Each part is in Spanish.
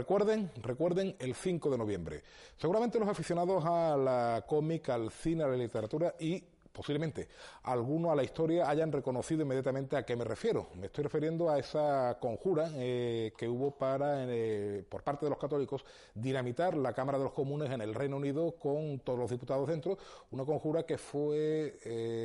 Recuerden el 5 de noviembre. Seguramente los aficionados a la cómica, al cine, a la literatura y posiblemente algunos a la historia hayan reconocido inmediatamente a qué me refiero. Me estoy refiriendo a esa conjura que hubo para, por parte de los católicos, dinamitar la Cámara de los Comunes en el Reino Unido con todos los diputados dentro, una conjura que fue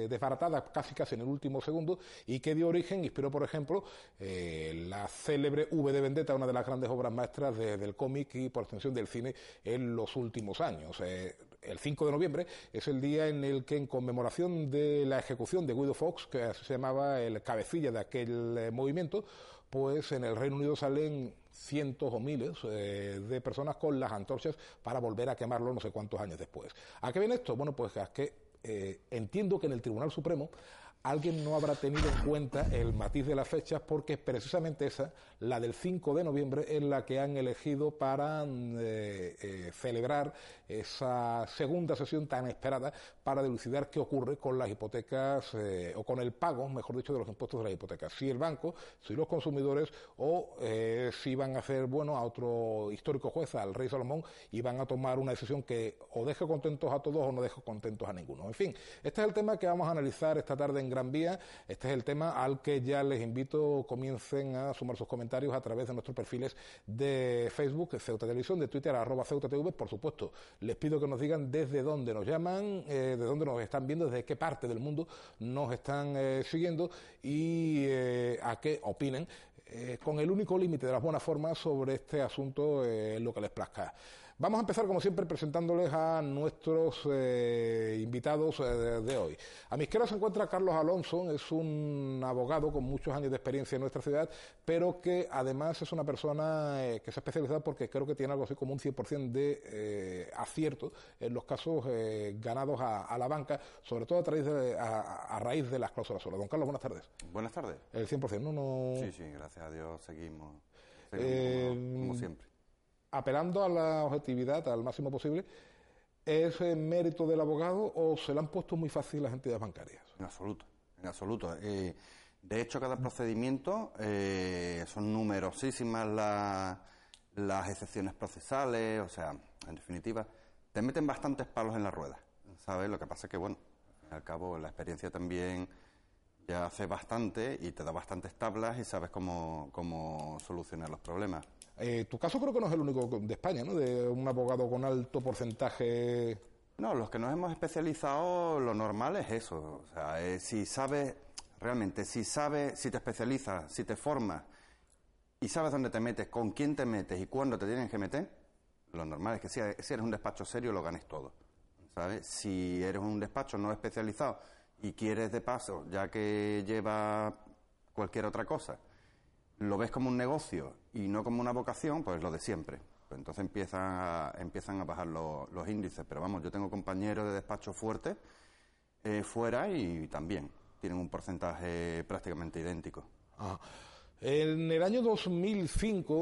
desbaratada casi en el último segundo y que dio origen, inspiró por ejemplo la célebre V de Vendetta, una de las grandes obras maestras del cómic y por extensión del cine en los últimos años. El 5 de noviembre es el día en el que, en conmemoración de la ejecución de Guido Fox, que así se llamaba el cabecilla de aquel movimiento, pues en el Reino Unido salen cientos o miles de personas con las antorchas para volver a quemarlo no sé cuántos años después. ¿A qué viene esto? Bueno, pues es que entiendo que en el Tribunal Supremo alguien no habrá tenido en cuenta el matiz de las fechas, porque precisamente esa, la del 5 de noviembre, es la que han elegido para celebrar esa segunda sesión tan esperada para dilucidar qué ocurre con las hipotecas, o con el pago, mejor dicho, de los impuestos de las hipotecas. Si el banco, si los consumidores, o si van a hacer, bueno, a otro histórico juez, al rey Salomón, y van a tomar una decisión que o deje contentos a todos o no deje contentos a ninguno. En fin, este es el tema que vamos a analizar esta tarde en Gran Vía. Este es el tema al que ya les invito comiencen a sumar sus comentarios a través de nuestros perfiles de Facebook, Ceuta Televisión, de Twitter, @CeutaTV. Por supuesto, les pido que nos digan desde dónde nos llaman, de dónde nos están viendo, desde qué parte del mundo nos están siguiendo y a qué opinen, con el único límite de las buenas formas sobre este asunto, lo que les plazca. Vamos a empezar, como siempre, presentándoles a nuestros invitados de hoy. A mi izquierda se encuentra Carlos Alonso, es un abogado con muchos años de experiencia en nuestra ciudad, pero que además es una persona que se ha especializado, porque creo que tiene algo así como un 100% de acierto en los casos ganados a la banca, sobre todo a raíz de las cláusulas suelo. Don Carlos, buenas tardes. Buenas tardes. El 100%, ¿no? Sí, sí, gracias a Dios seguimos como siempre. Apelando a la objetividad al máximo posible, ¿es mérito del abogado o se le han puesto muy fácil las entidades bancarias? En absoluto, en absoluto. De hecho, cada procedimiento, son numerosísimas las excepciones procesales, o sea, en definitiva, te meten bastantes palos en la rueda, ¿sabes? Lo que pasa es que, bueno, al cabo la experiencia también ya hace bastante y te da bastantes tablas y sabes cómo solucionar los problemas. Tu caso creo que no es el único de España, ¿no? De un abogado con alto porcentaje. No, los que nos hemos especializado, lo normal es eso. O sea, si sabes, realmente, si te especializas, si te formas y sabes dónde te metes, con quién te metes y cuándo te tienen que meter, lo normal es que si eres un despacho serio lo ganes todo, ¿sabes? Si eres un despacho no especializado y quieres de paso, ya que lleva cualquier otra cosa, lo ves como un negocio y no como una vocación, pues lo de siempre. Pues entonces empiezan a bajar los índices. Pero vamos, yo tengo compañeros de despacho fuertes fuera y también tienen un porcentaje prácticamente idéntico. Ah. En el año 2005,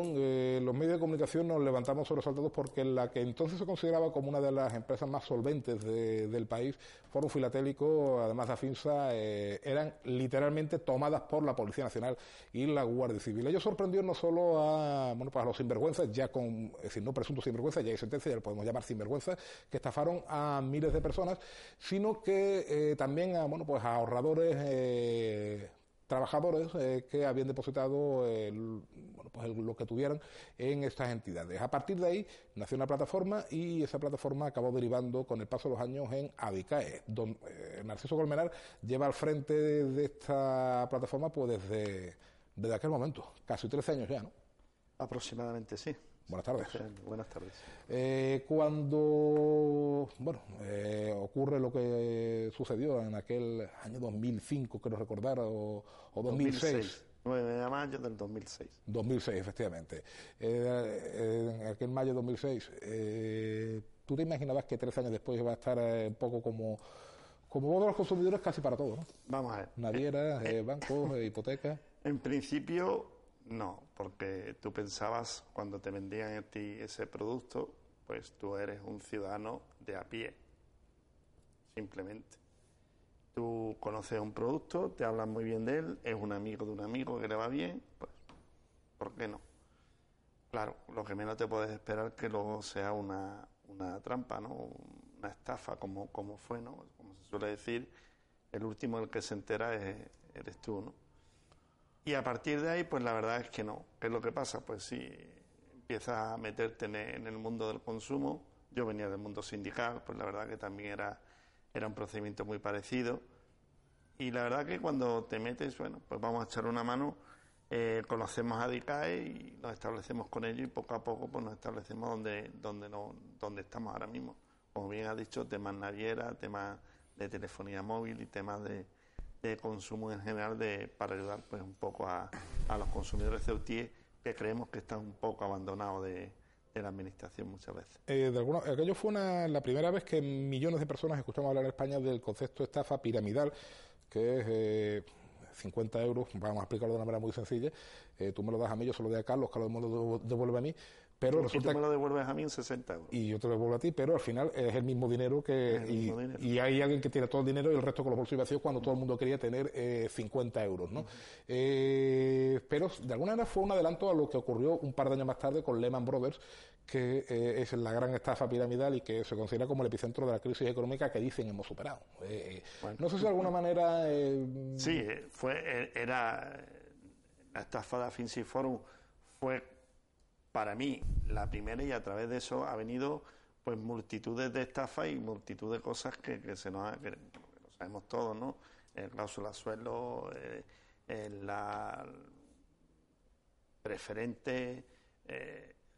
los medios de comunicación nos levantamos sobresaltados porque la que entonces se consideraba como una de las empresas más solventes del país, Foro Filatélico, además de Afinsa, eran literalmente tomadas por la Policía Nacional y la Guardia Civil. Ello sorprendió no solo a los sinvergüenzas, ya con, es decir, no presuntos sinvergüenzas, ya hay sentencia, ya lo podemos llamar sinvergüenzas, que estafaron a miles de personas, sino que también a ahorradores, trabajadores que habían depositado lo que tuvieran en estas entidades. A partir de ahí nació una plataforma y esa plataforma acabó derivando con el paso de los años en ADICAE, donde Narciso Colmenar lleva al frente de esta plataforma pues desde aquel momento, casi 13 años ya, ¿no? Aproximadamente, sí. Buenas tardes. Buenas tardes. Cuando ocurre lo que sucedió en aquel año 2005, quiero recordar, o 2006. 9 de mayo del 2006. 2006, efectivamente. En aquel mayo de 2006, ¿tú te imaginabas que 3 años después va a estar un poco como vos de los consumidores casi para todo, ¿no? Vamos a ver. Navieras, bancos, hipotecas. En principio, no, porque tú pensabas cuando te vendían a ti ese producto, pues tú eres un ciudadano de a pie, simplemente. Tú conoces un producto, te hablan muy bien de él, es un amigo de un amigo que le va bien, pues, ¿por qué no? Claro, lo que menos te puedes esperar es que luego sea una trampa, ¿no? Una estafa, como fue, ¿no? Como se suele decir, el último el que se entera eres tú, ¿no? Y a partir de ahí, pues la verdad es que no. ¿Qué es lo que pasa? Pues sí, empiezas a meterte en el mundo del consumo. Yo venía del mundo sindical, pues la verdad que también era un procedimiento muy parecido. Y la verdad que cuando te metes, bueno, pues vamos a echar una mano, conocemos a ADICAE y nos establecemos con ellos, y poco a poco pues nos establecemos donde estamos ahora mismo. Como bien has dicho, temas naviera, temas de telefonía móvil y temas de consumo en general, para ayudar pues un poco a los consumidores ceutíes, que creemos que están un poco abandonados de la administración muchas veces. Aquello fue la primera vez que millones de personas escuchamos hablar en España del concepto estafa piramidal, que es 50 euros, vamos a explicarlo de una manera muy sencilla, tú me lo das a mí, yo se lo doy a Carlos, Carlos me lo devuelve a mí, pero resulta que tú me lo devuelves a mí en 60 euros. Y yo te lo devuelvo a ti, pero al final es el mismo dinero y hay alguien que tiene todo el dinero y el resto con los bolsillos vacíos, cuando todo el mundo quería tener 50 euros, ¿no? Pero de alguna manera fue un adelanto a lo que ocurrió un par de años más tarde con Lehman Brothers, que es la gran estafa piramidal y que se considera como el epicentro de la crisis económica que dicen hemos superado. Bueno, no sé si de alguna manera... Sí, era la estafa de Afinsa y Foro fue para mí la primera, y a través de eso ha venido pues multitudes de estafas y multitud de cosas que se nos que lo sabemos todos, ¿no? Cláusula suelo, la preferente...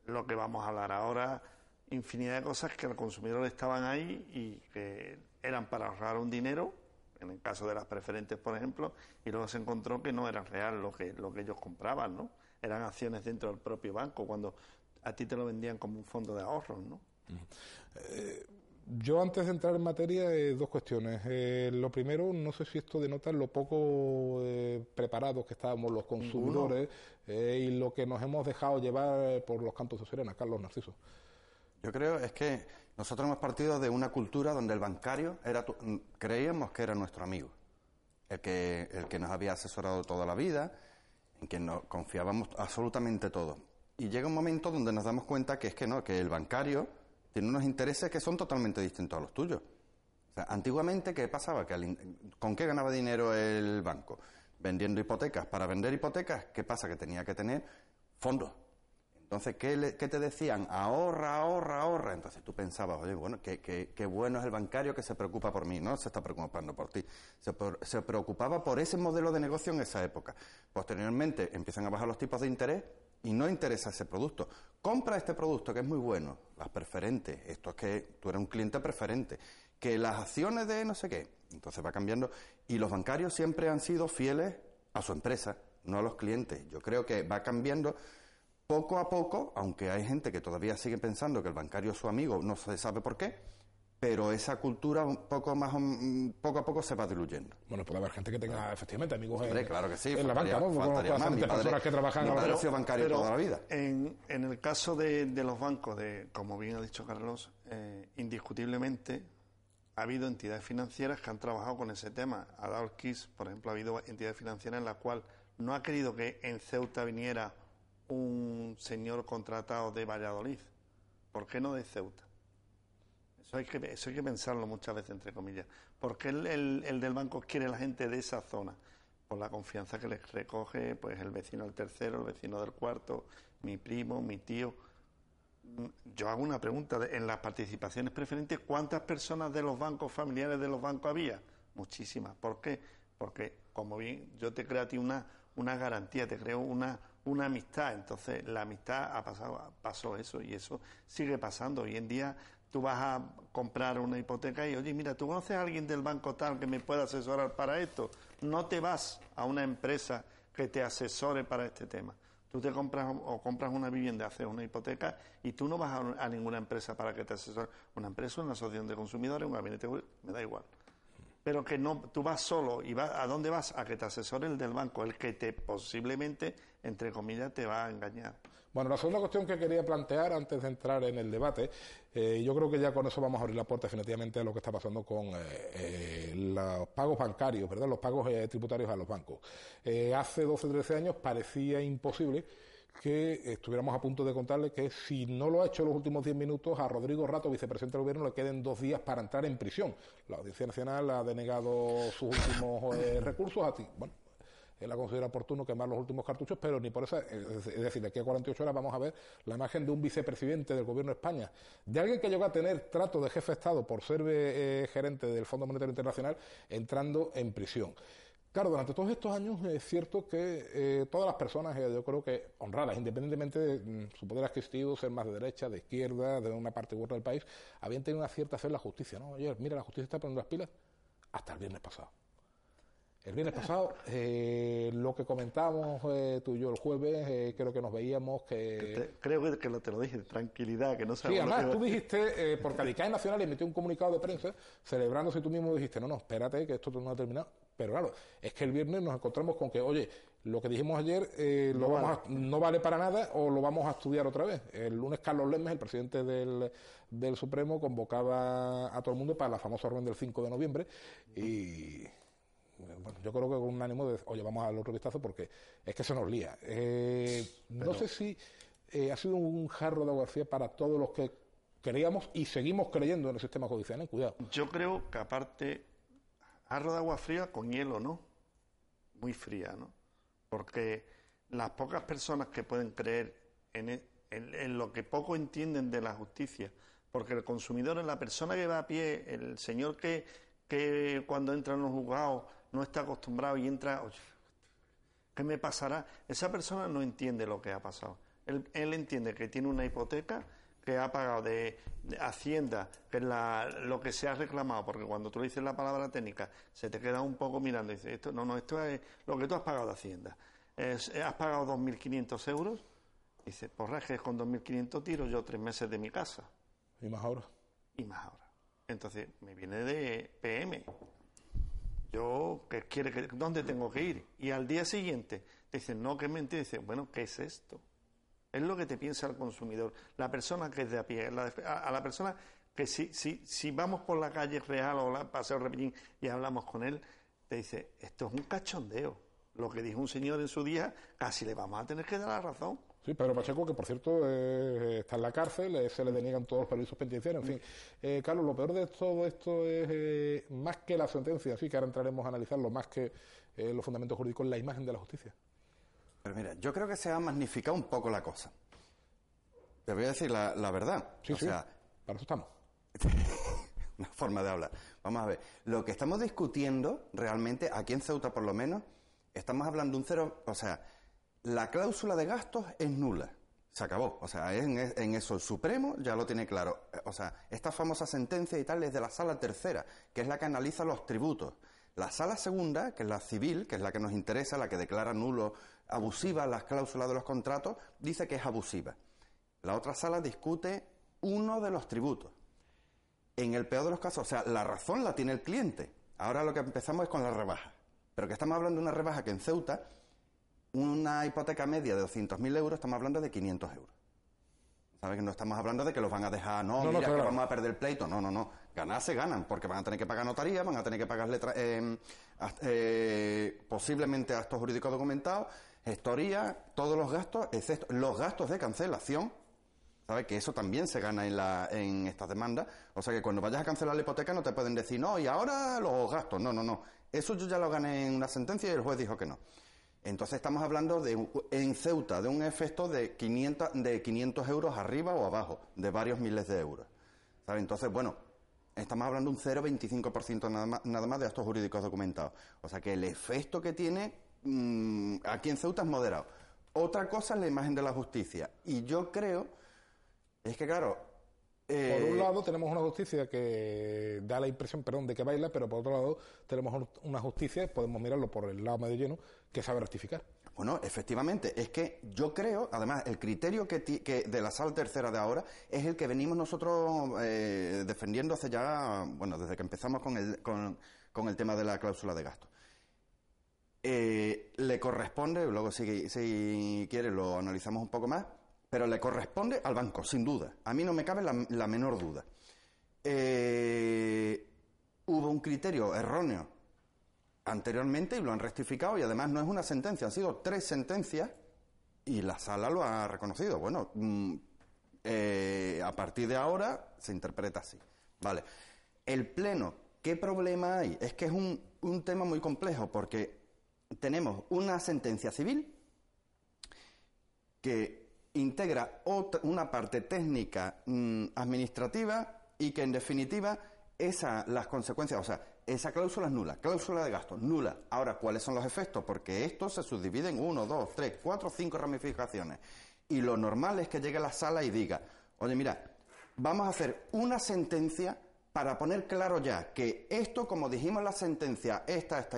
lo que vamos a hablar ahora, infinidad de cosas que al consumidor estaban ahí y que eran para ahorrar un dinero, en el caso de las preferentes, por ejemplo, y luego se encontró que no era real lo que ellos compraban, ¿no? Eran acciones dentro del propio banco, cuando a ti te lo vendían como un fondo de ahorros, ¿no? Yo antes de entrar en materia, dos cuestiones. Lo primero, no sé si esto denota lo poco preparados que estábamos los consumidores y lo que nos hemos dejado llevar por los cantos de sirena, Carlos, Narciso. Yo creo es que nosotros hemos partido de una cultura donde el bancario creíamos que era nuestro amigo, el que nos había asesorado toda la vida, en quien nos confiábamos absolutamente todo. Y llega un momento donde nos damos cuenta que es que no, que el bancario tiene unos intereses que son totalmente distintos a los tuyos. O sea, antiguamente, ¿qué pasaba? ¿Con qué ganaba dinero el banco? Vendiendo hipotecas. Para vender hipotecas, ¿qué pasa? Que tenía que tener fondos. Entonces, ¿qué te decían? Ahorra, ahorra, ahorra. Entonces tú pensabas, oye, bueno, qué bueno es el bancario que se preocupa por mí. No se está preocupando por ti. Se preocupaba por ese modelo de negocio en esa época. Posteriormente empiezan a bajar los tipos de interés y no interesa ese producto. Compra este producto que es muy bueno, las preferentes, esto es que tú eres un cliente preferente, que las acciones de no sé qué, entonces va cambiando. Y los bancarios siempre han sido fieles a su empresa, no a los clientes. Yo creo que va cambiando poco a poco, aunque hay gente que todavía sigue pensando que el bancario es su amigo, no se sabe por qué, pero esa cultura poco a poco se va diluyendo. Bueno, puede haber gente que tenga efectivamente amigos claro que sí, en la banca, ¿no? Faltaría más. Mi padre que trabajan ha sido bancario toda la vida. En el caso de los bancos, como bien ha dicho Carlos, indiscutiblemente ha habido entidades financieras que han trabajado con ese tema. Ha dado el KISS, por ejemplo, ha habido entidades financieras en la cual no ha querido que en Ceuta viniera un señor contratado de Valladolid. ¿Por qué no de Ceuta? Eso hay que pensarlo muchas veces, entre comillas. ¿Por qué el del banco quiere la gente de esa zona? Por la confianza que les recoge, pues el vecino del tercero, el vecino del cuarto, mi primo, mi tío. Yo hago una pregunta. En las participaciones preferentes, ¿cuántas personas de los bancos familiares de los bancos había? Muchísimas. ¿Por qué? Porque, como bien, yo te creo a ti una garantía, te creo una amistad. Entonces, la amistad pasó eso, y eso sigue pasando. Hoy en día tú vas a comprar una hipoteca y, oye, mira, ¿tú conoces a alguien del banco tal que me pueda asesorar para esto? No te vas a una empresa que te asesore para este tema. Tú te compras una vivienda, haces una hipoteca y tú no vas a ninguna empresa para que te asesore. Una empresa, una asociación de consumidores, un gabinete, me da igual. Pero que no, tú vas solo y ¿a dónde vas? A que te asesore el del banco, el que te posiblemente, entre comillas, te va a engañar. Bueno, la segunda cuestión que quería plantear antes de entrar en el debate, yo creo que ya con eso vamos a abrir la puerta definitivamente a lo que está pasando con los pagos bancarios, ¿verdad? Los pagos tributarios a los bancos. Hace 12 o 13 años parecía imposible que estuviéramos a punto de contarle que si no lo ha hecho en los últimos 10 minutos, a Rodrigo Rato, vicepresidente del Gobierno, le queden 2 días para entrar en prisión. La Audiencia Nacional ha denegado sus últimos recursos a ti. Bueno, él ha considerado oportuno quemar los últimos cartuchos, pero ni por eso, es decir, de aquí a 48 horas vamos a ver la imagen de un vicepresidente del Gobierno de España, de alguien que llegó a tener trato de jefe de Estado por ser gerente del Fondo Monetario Internacional, entrando en prisión. Claro, durante todos estos años es cierto que todas las personas, yo creo que honradas, independientemente de su poder adquisitivo, ser más de derecha, de izquierda, de una parte u otra del país, habían tenido una cierta fe en la justicia, ¿no? Oye, mira, la justicia está poniendo las pilas hasta el viernes pasado. El viernes pasado, lo que comentábamos tú y yo el jueves, creo que nos veíamos Creo que te lo dije, tranquilidad, que no sabemos. Sí, además tú dijiste, porque ADICAE Nacional emitió un comunicado de prensa, celebrándose tú mismo dijiste, no, espérate, que esto no ha terminado. Pero claro, es que el viernes nos encontramos con que, oye, lo que dijimos ayer no vale para nada o lo vamos a estudiar otra vez. El lunes Carlos Lemes, el presidente del Supremo, convocaba a todo el mundo para la famosa reunión del 5 de noviembre y... Bueno, yo creo que con un ánimo de, oye, vamos al otro vistazo porque es que se nos lía. Pero... No sé si ha sido un jarro de agua fría para todos los que creíamos y seguimos creyendo en el sistema judicial, ¿eh? Cuidado. Yo creo que aparte, jarro de agua fría con hielo, ¿no? Muy fría, ¿no? Porque las pocas personas que pueden creer en lo que poco entienden de la justicia, porque el consumidor es la persona que va a pie, el señor que cuando entra en los juzgados no está acostumbrado y entra, oye, ¿qué me pasará? Esa persona no entiende lo que ha pasado. Él entiende que tiene una hipoteca que ha pagado de Hacienda, que es lo que se ha reclamado, porque cuando tú le dices la palabra técnica se te queda un poco mirando y dices, esto, no, esto es lo que tú has pagado de Hacienda. Has pagado 2.500 euros, y dices, porra, es que con 2.500 tiro yo 3 meses de mi casa. Y más ahora. Entonces, me viene de PM. Yo, ¿qué quiere que dónde tengo que ir? Y al día siguiente te dicen, no, qué mentira. Dicen, bueno, ¿qué es esto? Es lo que te piensa el consumidor. La persona que es de a pie, a la persona que si vamos por la calle Real o la Paseo Repillín y hablamos con él, te dice, esto es un cachondeo. Lo que dijo un señor en su día, casi le vamos a tener que dar la razón. Sí, Pedro Pacheco, que por cierto está en la cárcel, se le deniegan todos los permisos penitenciarios, en fin. Carlos, lo peor de todo esto es, más que la sentencia, así que ahora entraremos a analizarlo, más que los fundamentos jurídicos, la imagen de la justicia. Pero mira, yo creo que se ha magnificado un poco la cosa. Te voy a decir la verdad. Sí, o sea, para eso estamos. Una forma de hablar. Vamos a ver, lo que estamos discutiendo realmente, aquí en Ceuta por lo menos, estamos hablando un cero, o sea... La cláusula de gastos es nula. Se acabó. O sea, en eso el Supremo ya lo tiene claro. O sea, esta famosa sentencia y tal es de la Sala Tercera, que es la que analiza los tributos. La Sala Segunda, que es la civil, que es la que nos interesa, la que declara nulo, abusiva las cláusulas de los contratos, dice que es abusiva. La otra sala discute uno de los tributos. En el peor de los casos, o sea, la razón la tiene el cliente. Ahora lo que empezamos es con la rebaja. Pero que estamos hablando de una rebaja que en Ceuta... Una hipoteca media de 200.000 euros, estamos hablando de 500 euros. ¿Sabes? No estamos hablando de que los van a dejar, que vamos a perder el pleito. No. Ganar se ganan, porque van a tener que pagar notaría, van a tener que pagar posiblemente actos jurídicos documentados, gestoría, todos los gastos, excepto los gastos de cancelación. ¿Sabes? Que eso también se gana en estas demandas. O sea que cuando vayas a cancelar la hipoteca no te pueden decir, no, y ahora los gastos. No. Eso yo ya lo gané en una sentencia y el juez dijo que no. Entonces estamos hablando en Ceuta de un efecto de 500 euros arriba o abajo, de varios miles de euros. ¿Sabe? Entonces, bueno, estamos hablando de un 0,25% nada más de actos jurídicos documentados. O sea que el efecto que tiene aquí en Ceuta es moderado. Otra cosa es la imagen de la justicia. Y yo creo, es que claro... Por un lado tenemos una justicia que da la impresión, de que baila, pero por otro lado tenemos una justicia, podemos mirarlo por el lado medio lleno, que sabe rectificar. Bueno, efectivamente, es que yo creo, además, el criterio que de la Sala Tercera de ahora es el que venimos nosotros defendiendo hace ya, desde que empezamos con el tema de la cláusula de gasto. Le corresponde, luego si quiere lo analizamos un poco más, pero le corresponde al banco, sin duda. A mí no me cabe la menor duda. Hubo un criterio erróneo anteriormente y lo han rectificado, y además no es una sentencia, han sido 3 sentencias Y la sala lo ha reconocido. Bueno, a partir de ahora se interpreta así. Vale. El Pleno, ¿qué problema hay? Es que es un tema muy complejo, porque tenemos una sentencia civil que integra una parte técnica administrativa y que, en definitiva, las consecuencias, o sea, esa cláusula es nula, cláusula de gasto, nula. Ahora, ¿cuáles son los efectos? Porque esto se subdivide en 1, 2, 3, 4, 5 ramificaciones. Y lo normal es que llegue a la sala y diga: oye, mira, vamos a hacer una sentencia para poner claro ya que esto, como dijimos en la sentencia, esta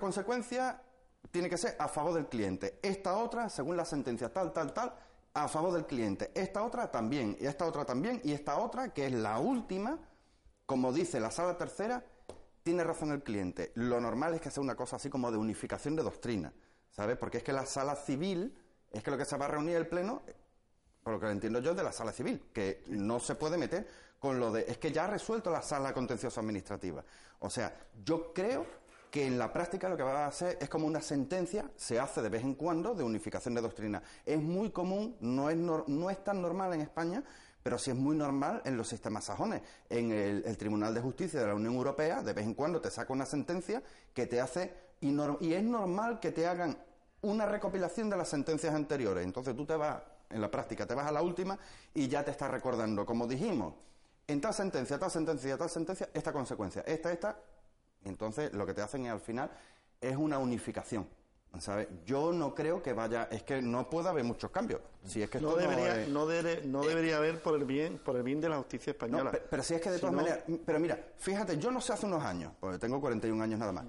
consecuencia tiene que ser a favor del cliente, esta otra, según la sentencia tal, tal, tal, a favor del cliente, esta otra también, y esta otra también, y esta otra, que es la última, como dice la sala tercera, tiene razón el cliente. Lo normal es que sea una cosa así como de unificación de doctrina, ¿sabes? Porque es que la sala civil, es que lo que se va a reunir el Pleno, por lo que lo entiendo yo, es de la sala civil, que no se puede meter con lo de, es que ya ha resuelto la sala contencioso administrativa. O sea, yo creo que en la práctica lo que va a hacer es como una sentencia, se hace de vez en cuando, de unificación de doctrina. Es muy común, no es tan normal en España, pero sí es muy normal en los sistemas sajones. En el Tribunal de Justicia de la Unión Europea, de vez en cuando te saca una sentencia que te hace, y es normal que te hagan una recopilación de las sentencias anteriores. Entonces tú te vas, en la práctica, te vas a la última y ya te está recordando, como dijimos, en tal sentencia, tal sentencia, tal sentencia, esta consecuencia, esta... Entonces, lo que te hacen al final es una unificación, ¿sabes? Yo no creo que vaya... Es que no puede haber muchos cambios. Si es que esto no debería haber, por el bien de la justicia española. No, pero si es que de todas maneras... Pero mira, fíjate, yo no sé hace unos años, porque tengo 41 años nada más.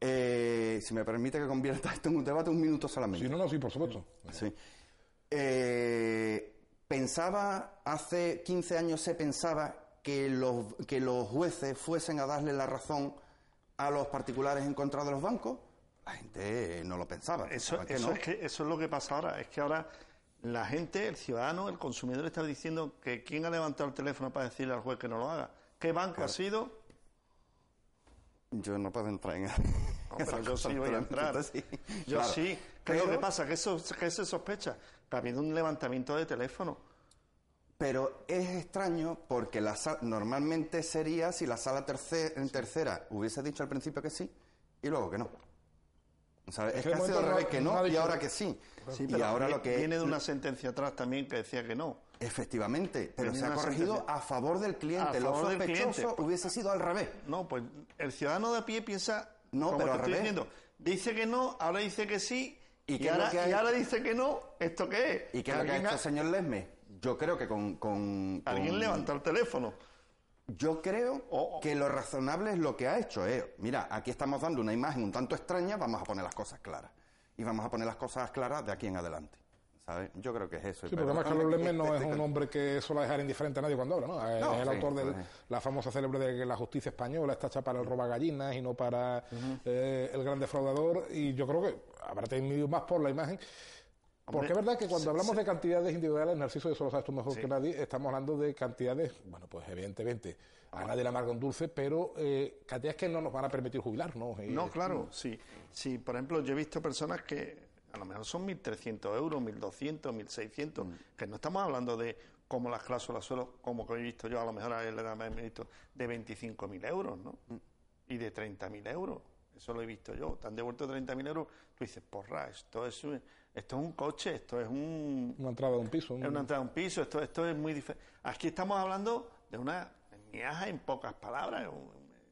Si me permite que convierta esto en un debate, un minuto solamente. Sí, por supuesto. Sí. Pensaba, hace 15 años se pensaba que los jueces fuesen a darle la razón a los particulares en contra de los bancos. La gente no lo pensaba. Eso es lo que pasa ahora. Es que ahora la gente, el ciudadano, el consumidor, está diciendo que quién ha levantado el teléfono para decirle al juez que no lo haga. ¿Qué banco ha sido? Yo no puedo entrar en... pero yo sí voy a entrar. Sí. ¿Qué es lo que pasa? Que se sospecha que ha habido un levantamiento de teléfono. Pero es extraño porque normalmente sería si la sala tercera hubiese dicho al principio que sí y luego que no. ¿Sabes? Es que ha sido al revés, que no y ahora que sí. Sí, y ahora lo que viene de una sentencia atrás también que decía que no. Efectivamente, pero se ha corregido sentencia a favor del cliente. Lo sospechoso hubiese sido al revés. No, pues el ciudadano de a pie piensa... No, pero al revés. Diciendo, dice que no, ahora dice que sí. Y ahora dice que no, ¿esto qué es? ¿Y qué es lo que ha hecho el señor Lesmes? Yo creo que alguien levantó el teléfono. Yo creo que lo razonable es lo que ha hecho. Mira, aquí estamos dando una imagen un tanto extraña, vamos a poner las cosas claras. Y vamos a poner las cosas claras de aquí en adelante, ¿sabes? Yo creo que es eso. Sí, pero además Carlos Lemes no es un hombre que suele dejar indiferente a nadie cuando habla, ¿no? Es el autor de la famosa célebre de que la justicia española está hecha para el robagallinas y no para el gran defraudador. Y yo creo que habrá tenido más por la imagen. Porque es verdad que cuando hablamos de cantidades individuales, Narciso, eso lo sabes tú mejor que nadie, estamos hablando de cantidades, bueno, pues evidentemente, a nadie le amarga un dulce, pero cantidades que no nos van a permitir jubilarnos. No, claro, sí. Sí, por ejemplo, yo he visto personas que a lo mejor son 1.300 euros, 1.200, 1.600, que no estamos hablando de como las cláusulas suelo, como que he visto yo, a lo mejor a él le he visto de 25.000 euros, ¿no? Y de 30.000 euros. Eso lo he visto yo. Te han devuelto 30.000 euros, tú dices, porra, esto es un coche, esto es un... Una entrada de un piso. Es una entrada de un piso, esto es muy diferente. Aquí estamos hablando de una miaja en pocas palabras,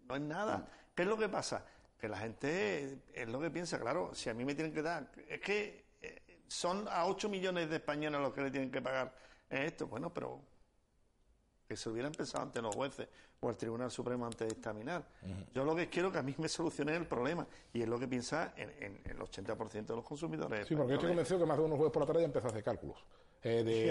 no es nada. ¿Qué es lo que pasa? Que la gente es lo que piensa, claro, si a mí me tienen que dar... Es que son a 8 millones de españoles los que le tienen que pagar esto. Bueno, pero que se hubieran pensado ante los jueces o el Tribunal Supremo antes de examinar. Yo lo que quiero que a mí me solucione el problema, y es lo que piensa en el 80% de los consumidores. Sí, porque yo estoy convencido que más de unos jueves por la tarde ya empezó a hacer cálculos. Y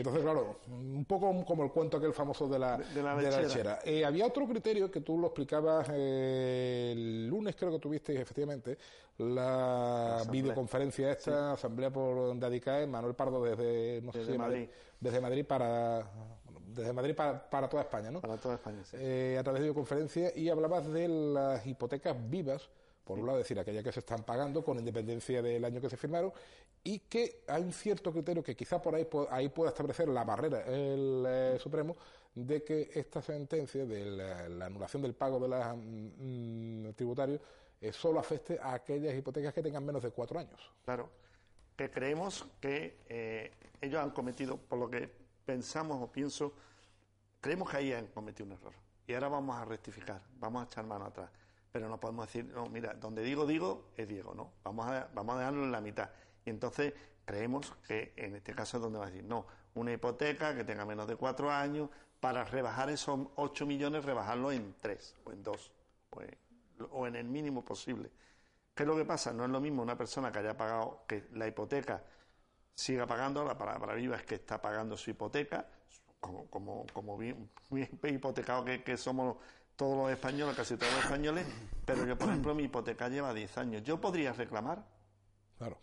entonces, claro, un poco como el cuento aquel famoso de la lechera. Había otro criterio que tú lo explicabas el lunes, creo que tuvisteis, efectivamente, la asamblea. Videoconferencia esta, sí. Asamblea de ADICAE, Manuel Pardo desde Madrid para toda España, ¿no? Para toda España, sí. A través de videoconferencia, y hablabas de las hipotecas vivas Por un lado, es decir, aquellas que se están pagando con independencia del año que se firmaron, y que hay un cierto criterio que quizá por ahí pueda establecer la barrera el Supremo de que esta sentencia de la anulación del pago de los tributarios solo afecte a aquellas hipotecas que tengan menos de 4 años. Claro, que creemos que ellos han cometido, por lo que pensamos o pienso, creemos que ahí han cometido un error. Y ahora vamos a rectificar, vamos a echar mano atrás. Pero no podemos decir, no, mira, donde digo, es Diego, ¿no? Vamos a dejarlo en la mitad. Y entonces creemos que en este caso es donde va a decir, no, una hipoteca que tenga menos de 4 años, para rebajar esos 8 millones, rebajarlo en 3 o en 2 o en el mínimo posible. ¿Qué es lo que pasa? No es lo mismo una persona que haya pagado, que la hipoteca siga pagando, la palabra viva es que está pagando su hipoteca, como bien hipotecado que somos todos los españoles, casi todos los españoles, pero yo, por ejemplo, mi hipoteca lleva 10 años. ¿Yo podría reclamar? Claro.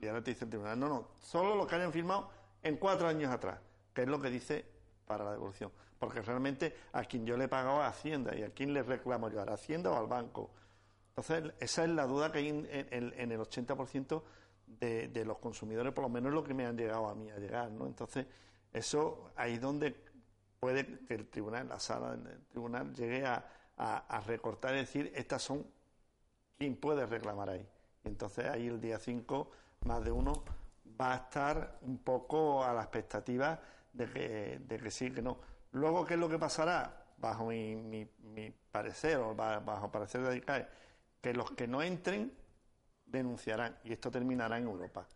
Y ahora te dice el tribunal, no, solo lo que hayan firmado en 4 años atrás, que es lo que dice para la devolución. Porque realmente a quien yo le he pagado a Hacienda, y a quien le reclamo yo, a Hacienda o al banco. Entonces, esa es la duda que hay en el 80% de los consumidores, por lo menos lo que me han llegado a mí a llegar, ¿no? Entonces, eso ahí es donde puede que el tribunal, la sala del tribunal, llegue a recortar y decir, estas son quien puede reclamar ahí. Y entonces ahí el día 5, más de uno va a estar un poco a la expectativa de que sí, que no. Luego, ¿qué es lo que pasará? Bajo mi parecer, o bajo parecer de ADICAE, que los que no entren denunciarán, y esto terminará en Europa.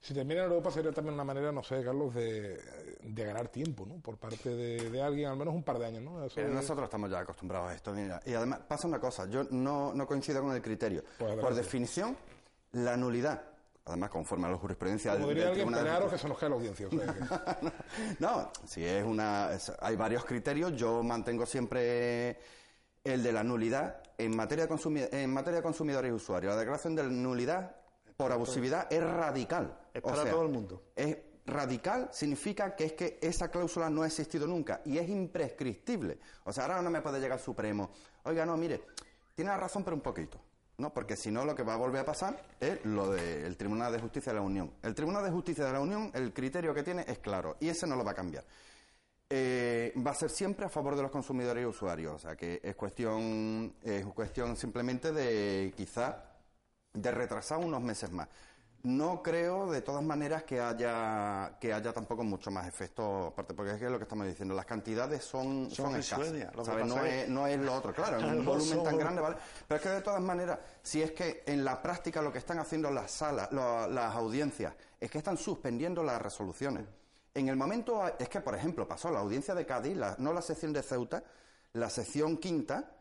Si termina en Europa sería también una manera, no sé, Carlos, de ganar tiempo, ¿no? Por parte de alguien, al menos un par de años, ¿no? Eso nosotros estamos ya acostumbrados a esto, mira. Y además pasa una cosa, yo no coincido con el criterio. Pues por definición, la nulidad, además conforme a la jurisprudencia del Tribunal. Esperaros que se nos cae la audiencia. O sea, que... no, si es hay varios criterios, yo mantengo siempre el de la nulidad en materia de consumidores y usuarios. La declaración de la nulidad por abusividad es radical. Es para todo el mundo. Es radical, significa que es que esa cláusula no ha existido nunca y es imprescriptible. O sea, ahora no me puede llegar el Supremo. Oiga, no, mire, tiene la razón, pero un poquito. No, porque si no, lo que va a volver a pasar es lo del Tribunal de Justicia de la Unión. El Tribunal de Justicia de la Unión, el criterio que tiene es claro y ese no lo va a cambiar. Va a ser siempre a favor de los consumidores y usuarios. O sea, que es cuestión simplemente de quizá de retrasar unos meses más. No creo, de todas maneras, que haya tampoco mucho más efecto, aparte, porque es que lo que estamos diciendo, las cantidades son escasas, ¿sabes? No es lo otro, claro, es un volumen tan grande, ¿vale? Pero es que, de todas maneras, si es que en la práctica lo que están haciendo las salas, las audiencias, es que están suspendiendo las resoluciones. En el momento, es que, por ejemplo, pasó la audiencia de Cádiz, no la sección de Ceuta, la sección quinta.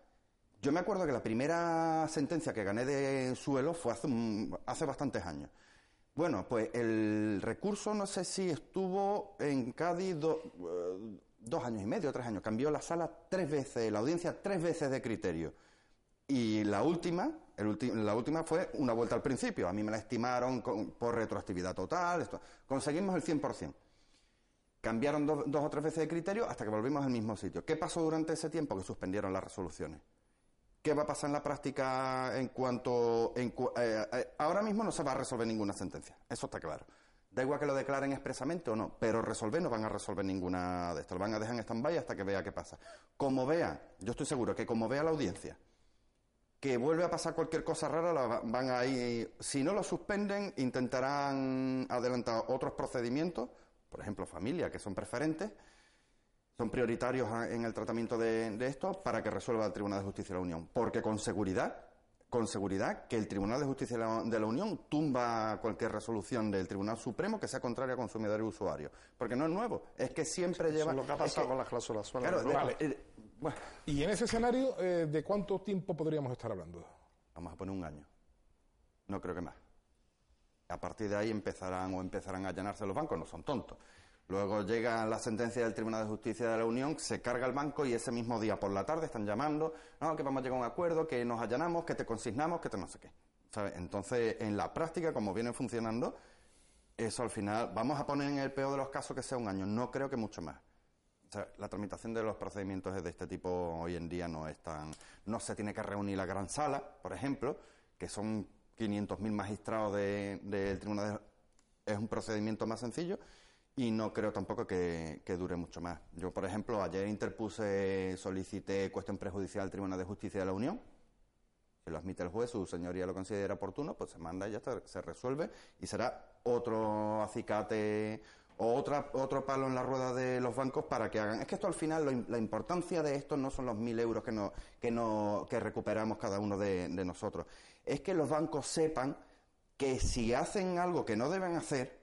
Yo me acuerdo que la primera sentencia que gané de suelo fue hace bastantes años. Bueno, pues el recurso no sé si estuvo en Cádiz 2 años y medio, 3 años. Cambió la sala 3 veces, la audiencia 3 veces de criterio. Y la última fue una vuelta al principio. A mí me la estimaron por retroactividad total. Conseguimos el 100%. Cambiaron 2 o 3 veces de criterio hasta que volvimos al mismo sitio. ¿Qué pasó durante ese tiempo? Que suspendieron las resoluciones. ¿Qué va a pasar en la práctica en cuanto...? Ahora mismo no se va a resolver ninguna sentencia, eso está claro. Da igual que lo declaren expresamente o no, pero no van a resolver ninguna de estas. Lo van a dejar en stand-by hasta que vea qué pasa. Yo estoy seguro que como vea la audiencia, que vuelve a pasar cualquier cosa rara, van a ir... Si no lo suspenden, intentarán adelantar otros procedimientos, por ejemplo, familia, que son preferentes... Son prioritarios en el tratamiento de esto para que resuelva el Tribunal de Justicia de la Unión. Porque con seguridad que el Tribunal de Justicia de la Unión tumba cualquier resolución del Tribunal Supremo que sea contraria a consumidores y usuarios. Porque no es nuevo, es que siempre lleva... Eso es lo que ha pasado con las cláusulas suelo. Claro, bueno. Y en ese escenario, ¿de cuánto tiempo podríamos estar hablando? Vamos a poner 1 año. No creo que más. A partir de ahí empezarán a allanarse los bancos, no son tontos. Luego llega la sentencia del Tribunal de Justicia de la Unión, se carga el banco y ese mismo día por la tarde están llamando, no, que vamos a llegar a un acuerdo, que nos allanamos, que te consignamos, que te no sé qué. ¿Sabes? Entonces, en la práctica, como viene funcionando, eso al final, vamos a poner en el peor de los casos que sea 1 año, no creo que mucho más. La tramitación de los procedimientos de este tipo hoy en día no es tan... No se tiene que reunir la gran sala, por ejemplo, que son 500.000 magistrados del tribunal. Es un procedimiento más sencillo y no creo tampoco que dure mucho más. Yo, por ejemplo, ayer solicité cuestión prejudicial al Tribunal de Justicia de la Unión. Si lo admite el juez, su señoría lo considera oportuno, pues se manda y ya está, se resuelve y será otro acicate... o otro palo en la rueda de los bancos para que hagan. Es que esto al final, la importancia de esto no son los 1.000 euros que recuperamos cada uno de nosotros. Es que los bancos sepan que si hacen algo que no deben hacer,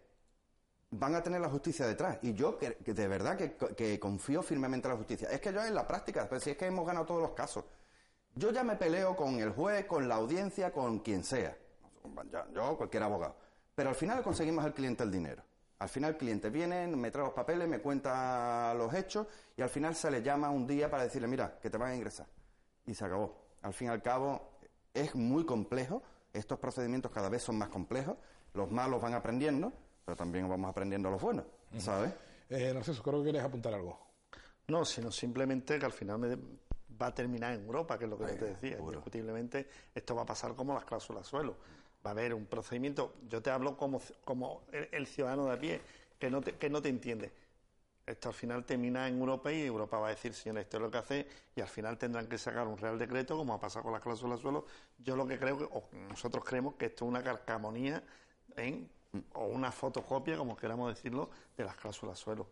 van a tener la justicia detrás. Y yo que de verdad que confío firmemente en la justicia. Es que yo en la práctica, pues si es que hemos ganado todos los casos. Yo ya me peleo con el juez, con la audiencia, con quien sea. Yo, cualquier abogado. Pero al final conseguimos al cliente el dinero. Al final el cliente viene, me trae los papeles, me cuenta los hechos y al final se le llama un día para decirle, mira, que te van a ingresar. Y se acabó. Al fin y al cabo es muy complejo, estos procedimientos cada vez son más complejos, los malos van aprendiendo, pero también vamos aprendiendo los buenos, ¿sabes? Narciso, creo que quieres apuntar algo. No, sino simplemente que al final va a terminar en Europa, que es lo que yo te decía. Puro. Indiscutiblemente esto va a pasar como las cláusulas suelo. Va a haber un procedimiento, yo te hablo como el ciudadano de a pie, que no te entiende. Esto al final termina en Europa y Europa va a decir, señores, esto es lo que hace, y al final tendrán que sacar un real decreto, como ha pasado con las cláusulas suelo. Yo lo que creo, o nosotros creemos que esto es una carcamonía o una fotocopia, como queramos decirlo, de las cláusulas suelo.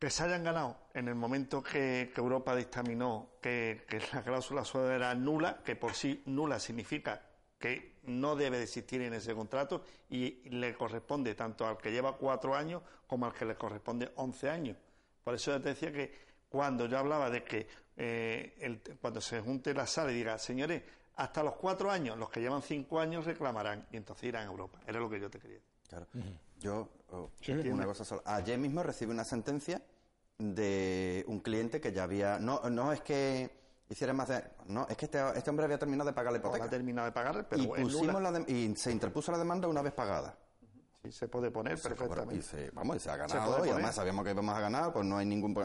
Que se hayan ganado en el momento que Europa dictaminó que la cláusula suelo era nula, que por sí nula significa que no debe de existir en ese contrato y le corresponde tanto al que lleva 4 años como al que le corresponde 11 años. Por eso yo te decía que cuando yo hablaba de que cuando se junte la sala y diga, señores, hasta los 4 años, los que llevan 5 años reclamarán y entonces irán a Europa. Era lo que yo te quería decir. Claro. Yo, una cosa sola. Ayer mismo recibí una sentencia de un cliente que ya había... No es que... Hiciera más de... No, es que este hombre había terminado de pagar la hipoteca. No, ha terminado de pagar, pero... Y se interpuso la demanda una vez pagada. Sí, se puede poner perfectamente. Y se ha ganado, y además sabíamos que íbamos a ganar, pues no hay ningún...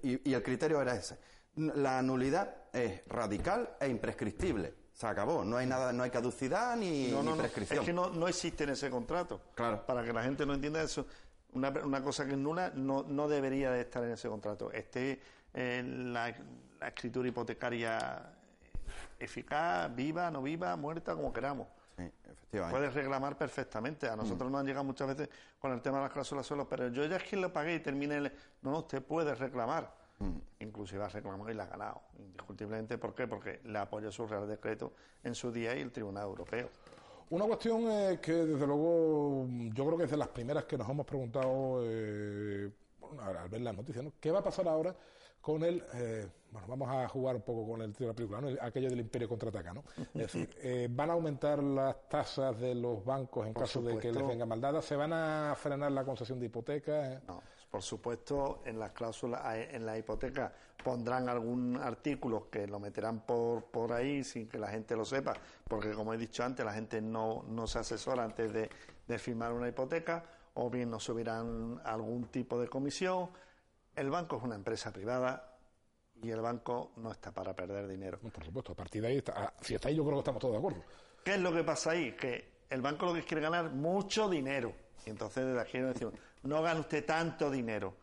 Y el criterio era ese. La nulidad es radical e imprescriptible. Se acabó. No hay nada, no hay caducidad ni prescripción. Es que no existe en ese contrato. Claro. Para que la gente no entienda eso... Una cosa que es nula no debería de estar en ese contrato. Esté la escritura hipotecaria eficaz, viva, no viva, muerta, como queramos. Sí, efectivamente. Puedes reclamar perfectamente. A nosotros nos han llegado muchas veces con el tema de las cláusulas suelo, pero yo ya es que lo pagué y terminé el... No, usted puede reclamar. Inclusive ha reclamado y la ha ganado. Indiscutiblemente, ¿por qué? Porque le apoyó su Real Decreto en su día y el Tribunal Europeo. Una cuestión que, desde luego, yo creo que es de las primeras que nos hemos preguntado al ver las noticias, ¿no? ¿Qué va a pasar ahora con el... vamos a jugar un poco con el título de la película, ¿no? Aquello del Imperio Contraataca, ¿no? Es decir, ¿van a aumentar las tasas de los bancos en caso de que les venga maldada? ¿Se van a frenar la concesión de hipotecas? No, por supuesto, en las cláusulas, en la hipoteca pondrán algún artículo que lo meterán por ahí sin que la gente lo sepa, porque como he dicho antes, la gente no se asesora antes de firmar una hipoteca, o bien no subirán algún tipo de comisión. El banco es una empresa privada y el banco no está para perder dinero. Por supuesto, a partir de ahí, si está ahí, yo creo que estamos todos de acuerdo. ¿Qué es lo que pasa ahí? Que el banco lo que quiere ganar mucho dinero. Y entonces desde aquí nos decimos, no gane usted tanto dinero.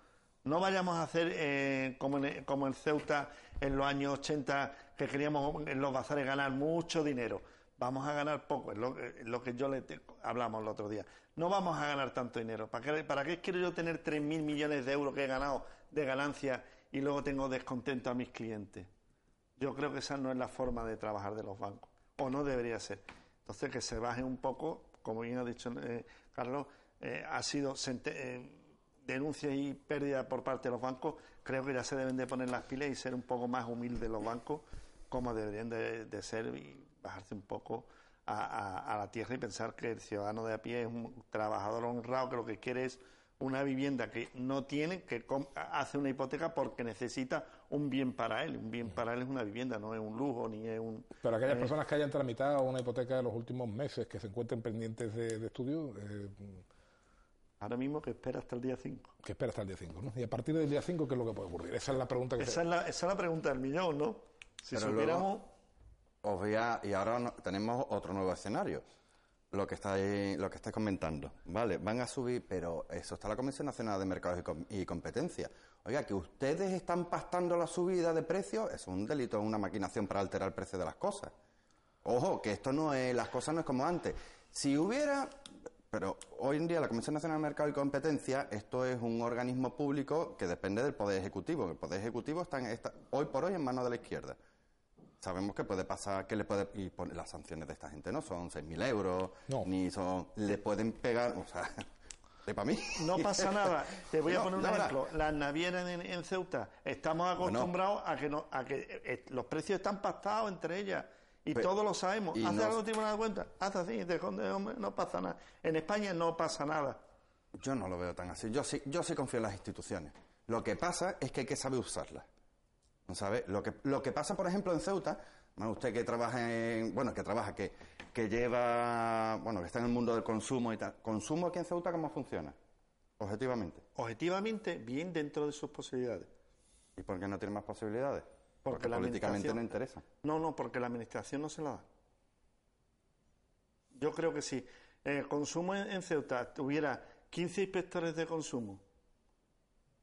No vayamos a hacer como en Ceuta en los años 80, que queríamos en los bazares ganar mucho dinero. Vamos a ganar poco, es lo que yo hablamos el otro día. No vamos a ganar tanto dinero. ¿Para qué quiero yo tener 3.000 millones de euros que he ganado de ganancias y luego tengo descontento a mis clientes? Yo creo que esa no es la forma de trabajar de los bancos, o no debería ser. Entonces, que se baje un poco, como bien ha dicho Carlos, ha sido denuncias y pérdida por parte de los bancos. Creo que ya se deben de poner las pilas y ser un poco más humildes los bancos, como deberían de ser, y bajarse un poco a la tierra y pensar que el ciudadano de a pie es un trabajador honrado que lo que quiere es una vivienda que no tiene, que hace una hipoteca porque necesita un bien para él. Un bien para él es una vivienda, no es un lujo ni es un... Pero aquellas personas que hayan tramitado una hipoteca en los últimos meses, que se encuentren pendientes de estudio... Ahora mismo que espera hasta el día 5. Que espera hasta el día 5, ¿no? Y a partir del día 5, ¿qué es lo que puede ocurrir? Esa es la pregunta que esa es la pregunta del millón, ¿no? Si pero supiéramos... Y ahora tenemos otro nuevo escenario. Lo que estáis comentando. Vale, van a subir, pero eso está la Comisión Nacional de Mercados y Competencia. Oiga, que ustedes están pactando la subida de precios, es un delito, es una maquinación para alterar el precio de las cosas. Ojo, que esto no es, las cosas no es como antes. Si hubiera... Pero hoy en día la Comisión Nacional de Mercado y Competencia, esto es un organismo público que depende del Poder Ejecutivo. El Poder Ejecutivo está hoy por hoy en manos de la izquierda. Sabemos que puede pasar, que le puede... Y las sanciones de esta gente no son 6.000 euros, no. Ni son... Le pueden pegar... O sea, de para mí. No pasa nada. Te voy a poner un ejemplo. Las navieras en Ceuta. Estamos acostumbrados a que los precios están pactados entre ellas. Y pero, todos lo sabemos. ¿Hace algo tribunal de cuentas? Haz así, te esconde, hombre, no pasa nada. En España no pasa nada. Yo no lo veo tan así. Yo sí confío en las instituciones. Lo que pasa es que hay que saber usarlas. ¿Sabe? Lo que pasa, por ejemplo, en Ceuta, bueno, usted que trabaja en, bueno, que lleva, bueno, que está en el mundo del consumo y tal. ¿Consumo aquí en Ceuta cómo funciona? Objetivamente. Objetivamente, bien dentro de sus posibilidades. ¿Y por qué no tiene más posibilidades? Porque políticamente no interesa. No, porque la administración no se la da. Yo creo que si el consumo en Ceuta tuviera 15 inspectores de consumo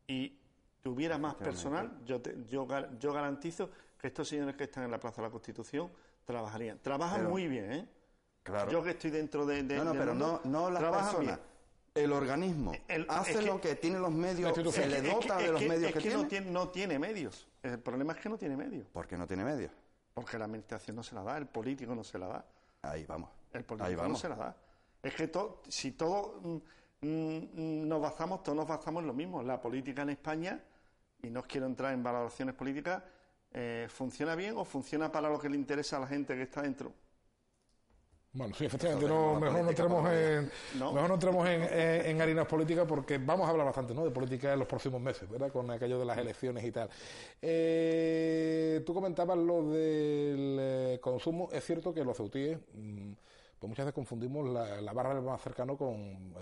y tuviera más personal, yo garantizo que estos señores que están en la Plaza de la Constitución trabajarían. Trabajan muy bien, ¿eh? Claro. Yo que estoy dentro de no, pero mundo, no las personas. Bien. El organismo hace lo que tiene los medios, se le dota de los medios que tiene. Es que no tiene medios. El problema es que no tiene medios. ¿Por qué no tiene medios? Porque la administración no se la da, el político no se la da. Ahí vamos. El político no se la da. Es que si todos todos nos basamos en lo mismo. La política en España, y no quiero entrar en valoraciones políticas, ¿funciona bien o funciona para lo que le interesa a la gente que está dentro? Bueno, sí, efectivamente, mejor no entremos en harinas políticas porque vamos a hablar bastante, ¿no?, de política en los próximos meses, ¿verdad?, con aquello de las elecciones y tal. Tú comentabas lo del consumo. Es cierto que los ceutíes, pues muchas veces confundimos la barra del más cercano con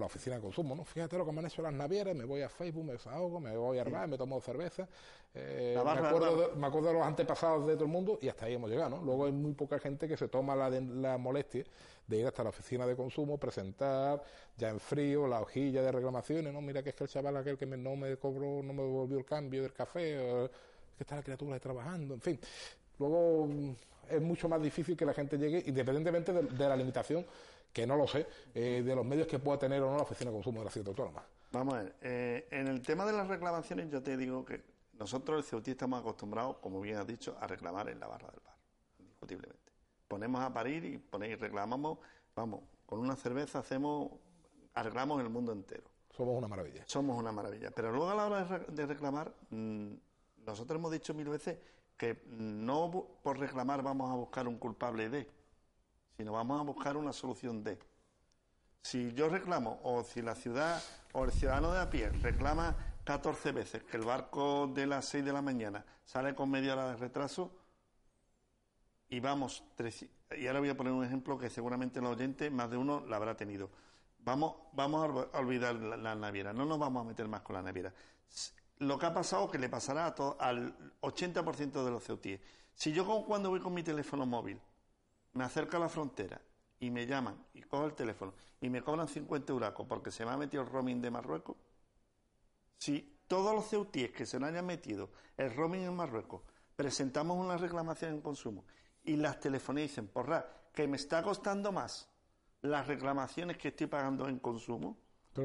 la oficina de consumo, ¿no? Fíjate lo que me han hecho las navieras, me voy a Facebook, me desahogo, me voy a bar, me tomo cerveza, me acuerdo de los antepasados de todo el mundo y hasta ahí hemos llegado, ¿no? Luego hay muy poca gente que se toma la molestia de ir hasta la oficina de consumo, presentar ya en frío la hojilla de reclamaciones, ¿no? Mira que es que el chaval aquel que no me cobró, no me devolvió el cambio del café, es que está la criatura ahí trabajando, en fin... Luego es mucho más difícil que la gente llegue, independientemente de la limitación, que no lo sé, de los medios que pueda tener o no la Oficina de Consumo de la Ciudad Autónoma. Vamos a ver, en el tema de las reclamaciones yo te digo que nosotros el ceutí estamos acostumbrados, como bien has dicho, a reclamar en la barra del bar, indiscutiblemente. Ponemos a parir y reclamamos, vamos, con una cerveza arreglamos el mundo entero. Somos una maravilla. Pero luego a la hora de reclamar, nosotros hemos dicho mil veces... que no por reclamar vamos a buscar un culpable de, sino vamos a buscar una solución de. Si yo reclamo, o si la ciudad, o el ciudadano de a pie reclama 14 veces que el barco de las 6 de la mañana sale con media hora de retraso, y ahora voy a poner un ejemplo que seguramente los oyentes, más de uno, la habrá tenido. Vamos a olvidar la naviera, no nos vamos a meter más con la naviera. Lo que ha pasado, que le pasará al 80% de los ceutíes. Si yo cuando voy con mi teléfono móvil, me acerco a la frontera y me llaman y cojo el teléfono y me cobran 50 huracos porque se me ha metido el roaming de Marruecos, si todos los ceutíes que se le hayan metido el roaming en Marruecos presentamos una reclamación en consumo y las telefonías dicen, porra, que me está costando más las reclamaciones que estoy pagando en consumo que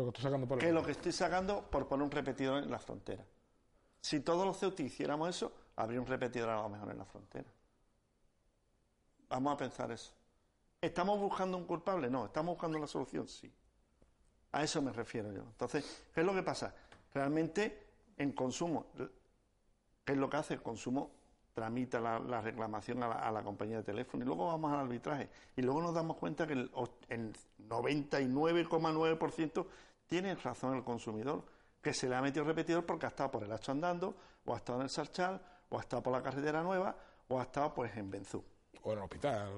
lo que estoy sacando por poner un repetidor en la frontera. Si todos los ceutíes hiciéramos eso, habría un repetidor a lo mejor en la frontera. Vamos a pensar eso. ¿Estamos buscando un culpable? No. ¿Estamos buscando una solución? Sí. A eso me refiero yo. Entonces, ¿qué es lo que pasa? Realmente, en consumo, ¿qué es lo que hace el consumo? Tramita la reclamación a la compañía de teléfono y luego vamos al arbitraje y luego nos damos cuenta que el 99,9% tiene razón el consumidor, que se le ha metido el repetidor porque ha estado por el Hacho andando, o ha estado en el Sarchal, o ha estado por la carretera nueva, o ha estado pues en Benzú. O en el hospital.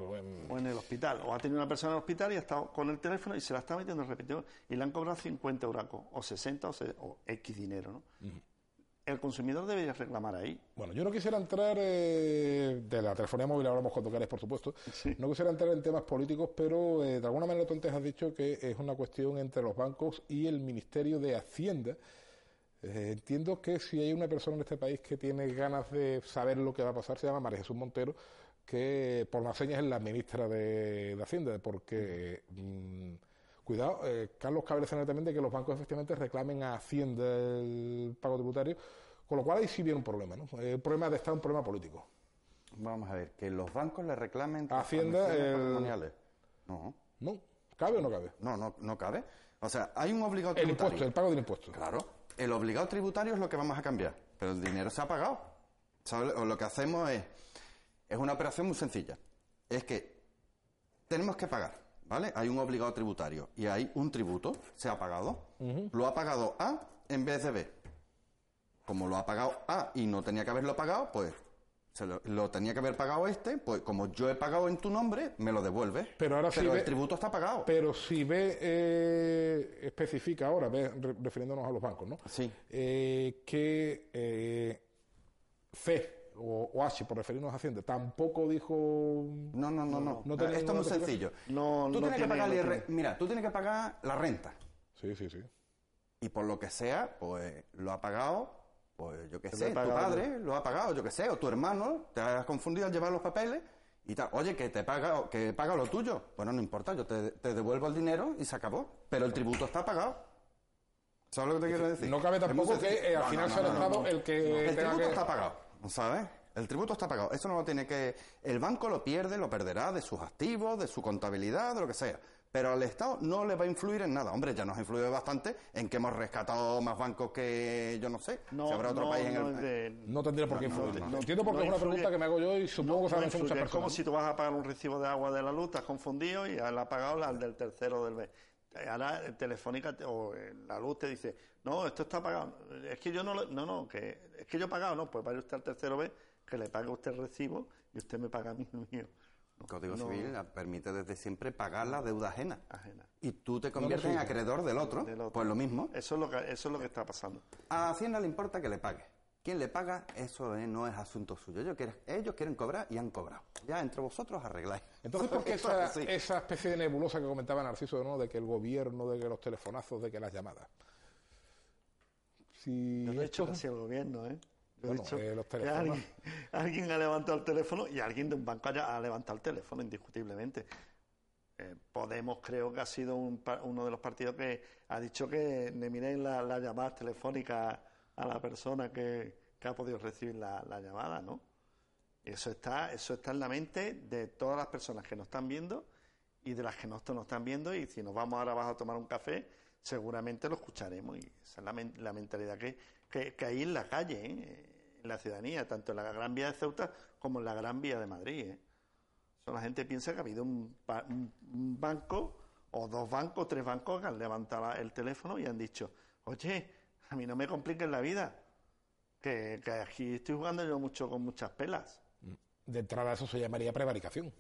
O en el hospital. O ha tenido una persona en el hospital y ha estado con el teléfono y se la está metiendo en el repetidor y le han cobrado 50 huracos, o 60, o X dinero, ¿no? Uh-huh. ¿El consumidor debería reclamar ahí? Bueno, yo no quisiera entrar... de la telefonía móvil hablamos cuando queráis, por supuesto. Sí. No quisiera entrar en temas políticos, pero de alguna manera tú antes has dicho que es una cuestión entre los bancos y el Ministerio de Hacienda. Entiendo que si hay una persona en este país que tiene ganas de saber lo que va a pasar, se llama María Jesús Montero, que por las señas es la ministra de Hacienda, porque... cuidado, Carlos cabe mencionar también de que los bancos efectivamente reclamen a Hacienda el pago tributario, con lo cual ahí sí viene un problema, ¿no? Un problema de Estado, un problema político. Vamos a ver, que los bancos le reclamen a Hacienda patrimoniales. No. ¿No? ¿Cabe o no cabe? No cabe. O sea, hay un obligado tributario. El impuesto, el pago del impuesto. Claro. El obligado tributario es lo que vamos a cambiar, pero el dinero se ha pagado. ¿Sabes? Lo que hacemos es una operación muy sencilla. Es que tenemos que pagar. ¿Vale? Hay un obligado tributario y hay un tributo, se ha pagado, uh-huh. Lo ha pagado A en vez de B. Como lo ha pagado A y no tenía que haberlo pagado, pues lo tenía que haber pagado pues como yo he pagado en tu nombre, me lo devuelves. Pero ahora sí, el tributo está pagado. Pero si B especifica ahora, B, refiriéndonos a los bancos, ¿no? Sí. Que C o H, por referirnos a Hacienda, tampoco dijo... No. Esto es muy sencillo. Mira, tú tienes que pagar la renta. Sí. Y por lo que sea, pues lo ha pagado, pues yo qué sé, tu padre lo ha pagado, yo qué sé, o tu hermano, te has confundido al llevar los papeles y tal. Oye, que paga lo tuyo. Bueno, no importa, yo te devuelvo el dinero y se acabó. Pero el tributo está pagado. ¿Sabes lo que te quiero decir? No cabe tampoco que al final sea el Estado el que... El tributo está pagado. ¿Sabes? El tributo está pagado. Eso no lo tiene que... El banco lo pierde, lo perderá de sus activos, de su contabilidad, de lo que sea. Pero al Estado no le va a influir en nada. Hombre, ya nos ha influido bastante en que hemos rescatado más bancos que... Yo no sé. No, si habrá otro país en el... No tendría por qué influir. No entiendo porque es una pregunta que me hago yo y supongo que se la hacen muchas personas. Es como si tú vas a pagar un recibo de agua de la luz, te has confundido y la ha pagado el del tercero del B. Ahora Telefónica o la luz te dice, no, esto está pagado, es que yo no, yo he pagado, no, pues vaya usted al tercero B, que le pague usted el recibo y usted me paga a mí el mío. El Código Civil permite desde siempre pagar la deuda ajena. Y tú te conviertes en acreedor del otro, pues lo mismo. Eso es lo que está pasando. A Hacienda le importa que le pague. ¿Quién le paga? Eso no es asunto suyo. Ellos quieren cobrar y han cobrado. Ya entre vosotros arregláis. Entonces, ¿por qué esa especie de nebulosa que comentaba Narciso, ¿no? De que el gobierno, de que los telefonazos, de que las llamadas? Yo no he hecho hacia el gobierno, ¿eh? Los teléfonos. Alguien ha levantado el teléfono y alguien de un banco ha levantado el teléfono, indiscutiblemente. Podemos, creo que ha sido uno de los partidos que ha dicho que le miréis las llamadas telefónicas a la persona que ha podido recibir la llamada, ¿no? Eso está en la mente de todas las personas que nos están viendo y de las que no nos están viendo, y si nos vamos ahora abajo a tomar un café, seguramente lo escucharemos, y esa es la mentalidad que hay en la calle, ¿eh? En la ciudadanía, tanto en la Gran Vía de Ceuta como en la Gran Vía de Madrid, ¿eh? Eso, la gente piensa que ha habido un banco, o dos bancos, tres bancos que han levantado el teléfono y han dicho, oye, a mí no me compliquen la vida, que aquí estoy jugando yo mucho con muchas pelas. De entrada eso se llamaría prevaricación.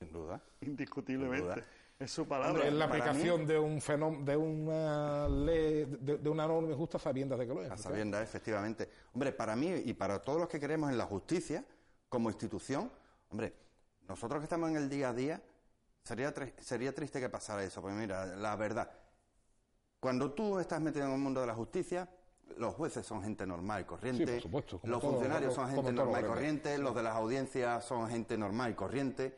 Sin duda. Indiscutiblemente. Sin duda. Es su palabra. Hombre, es la aplicación mí... de una norma injusta sabiendas de que lo es. A sabiendas, efectivamente. Hombre, para mí y para todos los que creemos en la justicia como institución, hombre, nosotros que estamos en el día a día, sería triste que pasara eso. Porque mira, la verdad... Cuando tú estás metido en el mundo de la justicia, los jueces son gente normal y corriente, sí, por supuesto, los funcionarios son gente normal y corriente, los de las audiencias son gente normal y corriente,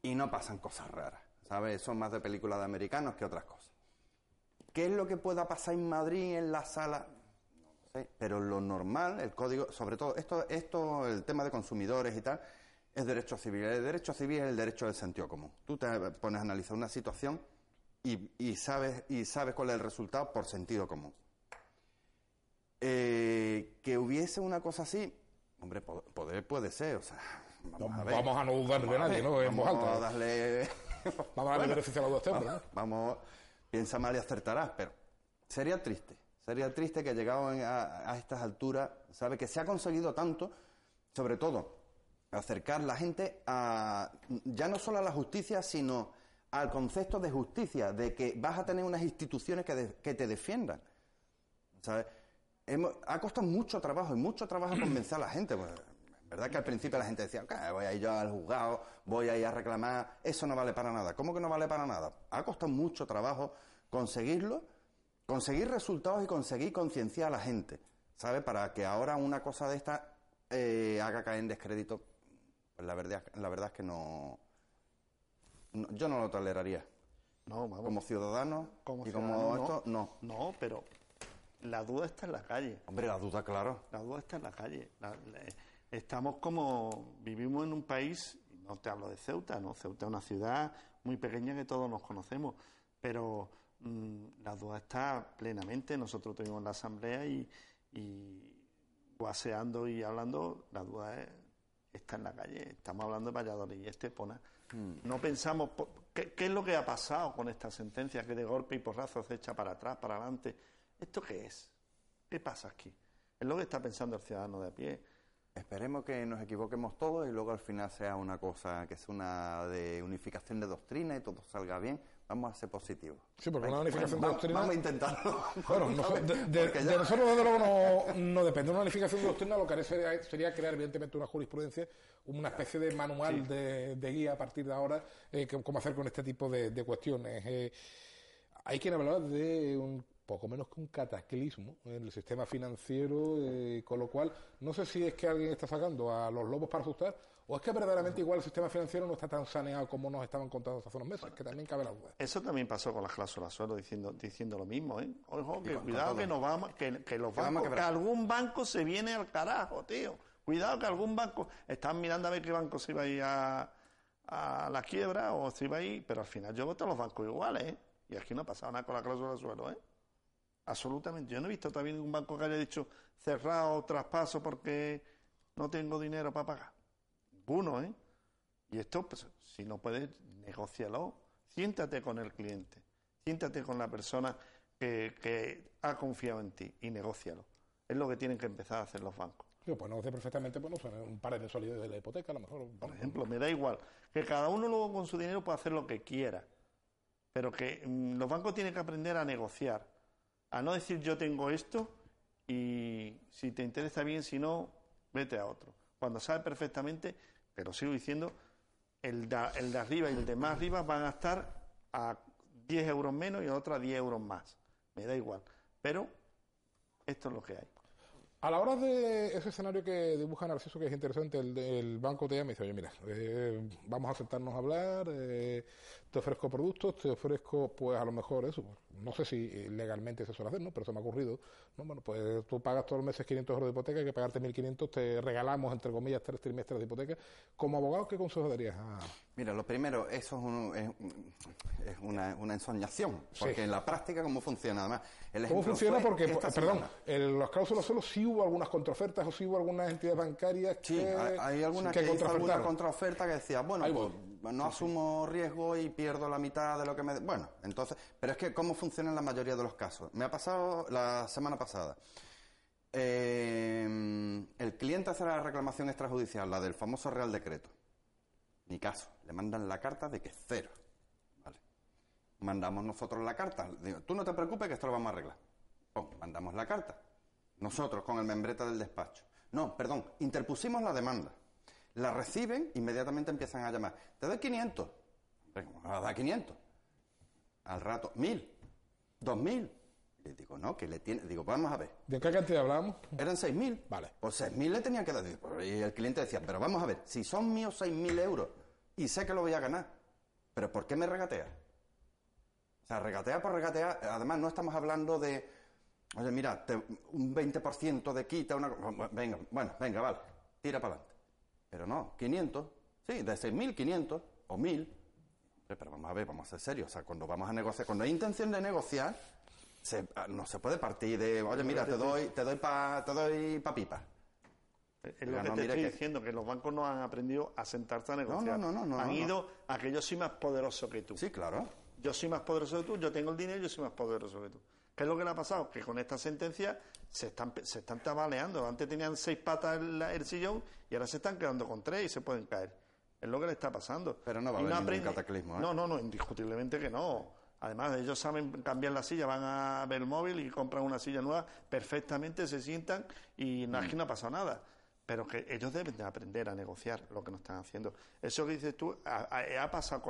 y no pasan cosas raras, ¿sabes? Son más de películas de americanos que otras cosas. ¿Qué es lo que pueda pasar en Madrid, en la sala? No sé, pero lo normal, el código, sobre todo, esto, el tema de consumidores y tal, es derecho civil. El derecho civil es el derecho del sentido común. Tú te pones a analizar una situación... Y sabes cuál es el resultado por sentido común. Que hubiese una cosa así, hombre, poder puede ser, o sea, vamos a no dudar de nadie, ¿no? En voz alta. Vamos a darle beneficio a los dos temas. Vamos, piensa mal y acertarás, pero sería triste que llegado a estas alturas, sabe que se ha conseguido tanto, sobre todo acercar la gente a, ya no solo a la justicia, sino al concepto de justicia, de que vas a tener unas instituciones que te defiendan, ¿sabes? Ha costado mucho trabajo y mucho trabajo convencer a la gente. Pues, verdad que al principio la gente decía, okay, voy a ir yo al juzgado, voy a ir a reclamar, eso no vale para nada. ¿Cómo que no vale para nada? Ha costado mucho trabajo conseguirlo, conseguir resultados y conseguir concienciar a la gente, ¿sabes? Para que ahora una cosa de esta haga caer en descrédito, pues la verdad es que no, yo no lo toleraría. No, vamos. Como ciudadano y como esto, no. No, pero la duda está en la calle. Hombre, la duda, claro. La duda está en la calle. Estamos como... Vivimos en un país, no te hablo de Ceuta, ¿no? Ceuta es una ciudad muy pequeña que todos nos conocemos, pero la duda está plenamente. Nosotros tuvimos la asamblea y guaseando y hablando, la duda está en la calle. Estamos hablando de Valladolid y Estepona. No pensamos ¿qué es lo que ha pasado con esta sentencia que de golpe y porrazo se echa para atrás, para adelante. ¿Esto qué es? ¿Qué pasa aquí? Es lo que está pensando el ciudadano de a pie. Esperemos que nos equivoquemos todos y luego al final sea una cosa que es una de unificación de doctrina y todo salga bien. Vamos a ser positivos. Sí, porque una unificación de doctrina... Vamos a intentarlo. Bueno, de nosotros desde luego no depende. Una unificación de doctrina lo que haría sería crear evidentemente una jurisprudencia, una especie de manual, sí, de guía a partir de ahora, cómo hacer con este tipo de cuestiones. Hay quien hablar de un poco menos que un cataclismo en el sistema financiero, con lo cual no sé si es que alguien está sacando a los lobos para asustar o es que verdaderamente igual el sistema financiero no está tan saneado como nos estaban contando hace unos meses, bueno, que también cabe la duda. Eso también pasó con las cláusulas suelo, diciendo lo mismo, ¿eh? Ojo, que cuidado que nos vamos, que los bancos, que algún banco se viene al carajo, tío. Cuidado que algún banco, están mirando a ver qué banco se iba a ir a la quiebra o se iba a ir, pero al final yo voto a los bancos iguales, ¿eh? Y aquí no ha pasado nada con la cláusula suelo, ¿eh? Absolutamente. Yo no he visto también ningún banco que haya dicho cerrado, traspaso porque no tengo dinero para pagar. Ninguno, ¿eh? Y esto, pues, si no puedes, negócialo. Siéntate con el cliente. Siéntate con la persona que ha confiado en ti y negócialo. Es lo que tienen que empezar a hacer los bancos. Yo, pues no sé perfectamente, pues no sé, un par de mensualidades de la hipoteca, a lo mejor. Por ejemplo, me da igual. Que cada uno luego con su dinero pueda hacer lo que quiera. Pero que los bancos tienen que aprender a negociar. A no decir yo tengo esto y si te interesa bien, si no, vete a otro. Cuando sabe perfectamente, pero sigo diciendo, el de arriba y el de más arriba van a estar a 10 euros menos y a otro a 10 euros más. Me da igual. Pero esto es lo que hay. A la hora de ese escenario que dibuja Narciso, que es interesante, el del banco te llama y dice, oye, mira, vamos a sentarnos a hablar, te ofrezco productos, te ofrezco, pues a lo mejor eso, no sé si legalmente se suele hacer, ¿no? Pero se me ha ocurrido, ¿no? Bueno, pues tú pagas todos los meses 500 euros de hipoteca, hay que pagarte 1.500, te regalamos, entre comillas, 3 trimestres de hipoteca. Como abogado, ¿qué consejo darías? Mira, lo primero, eso es una ensoñación, porque sí, en la práctica, ¿cómo funciona? Además, ¿cómo funciona? Porque, perdón, las cláusulas solo sí hubo algunas contraofertas o sí hubo algunas entidades bancarias que... Sí, hay algunas que hizo alguna contraoferta que decía, bueno, pues, no asumo riesgo y pierdo la mitad de lo que me... Bueno, entonces... Pero es que ¿cómo funciona en la mayoría de los casos? Me ha pasado la semana pasada. El cliente hace la reclamación extrajudicial, la del famoso Real Decreto. Ni caso. Le mandan la carta de que es cero. Vale. Mandamos nosotros la carta. Digo, tú no te preocupes que esto lo vamos a arreglar. Pum, mandamos la carta. Nosotros, con el membrete del despacho. No, perdón, interpusimos la demanda. La reciben, inmediatamente empiezan a llamar. Te doy 500. Me da 500. Al rato, 1000, 2000. Y digo, no, que le tiene. Digo, vamos a ver. ¿De qué cantidad hablamos? Eran 6000. Vale. Pues 6000 le tenían que dar. Y el cliente decía, pero vamos a ver, si son míos 6000 euros y sé que lo voy a ganar, ¿pero por qué me regatea? O sea, regatea por regatear. Además, no estamos hablando de... Oye, mira, un 20% de quita, una... Venga, bueno, venga, vale, tira para adelante. Pero no, 500, sí, de 6.500 o 1.000. Pero vamos a ver, vamos a ser serios. O sea, cuando vamos a negociar, cuando hay intención de negociar, no se puede partir de, oye, mira, te doy pa pipa. Es lo que te estoy diciendo, que los bancos no han aprendido a sentarse a negociar. No. Han ido a que yo soy más poderoso que tú. Sí, claro. Yo soy más poderoso que tú, yo tengo el dinero, yo soy más poderoso que tú. ¿Qué es lo que le ha pasado? Que con esta sentencia se están tambaleando. Antes tenían 6 patas el sillón y ahora se están quedando con 3 y se pueden caer. Es lo que le está pasando. Pero no va a haber ningún cataclismo, ¿eh? No, indiscutiblemente que no. Además, ellos saben cambiar la silla, van a ver el móvil y compran una silla nueva perfectamente, se sientan y aquí no ha pasado nada. Pero que ellos deben de aprender a negociar lo que no están haciendo. Eso que dices tú ha pasado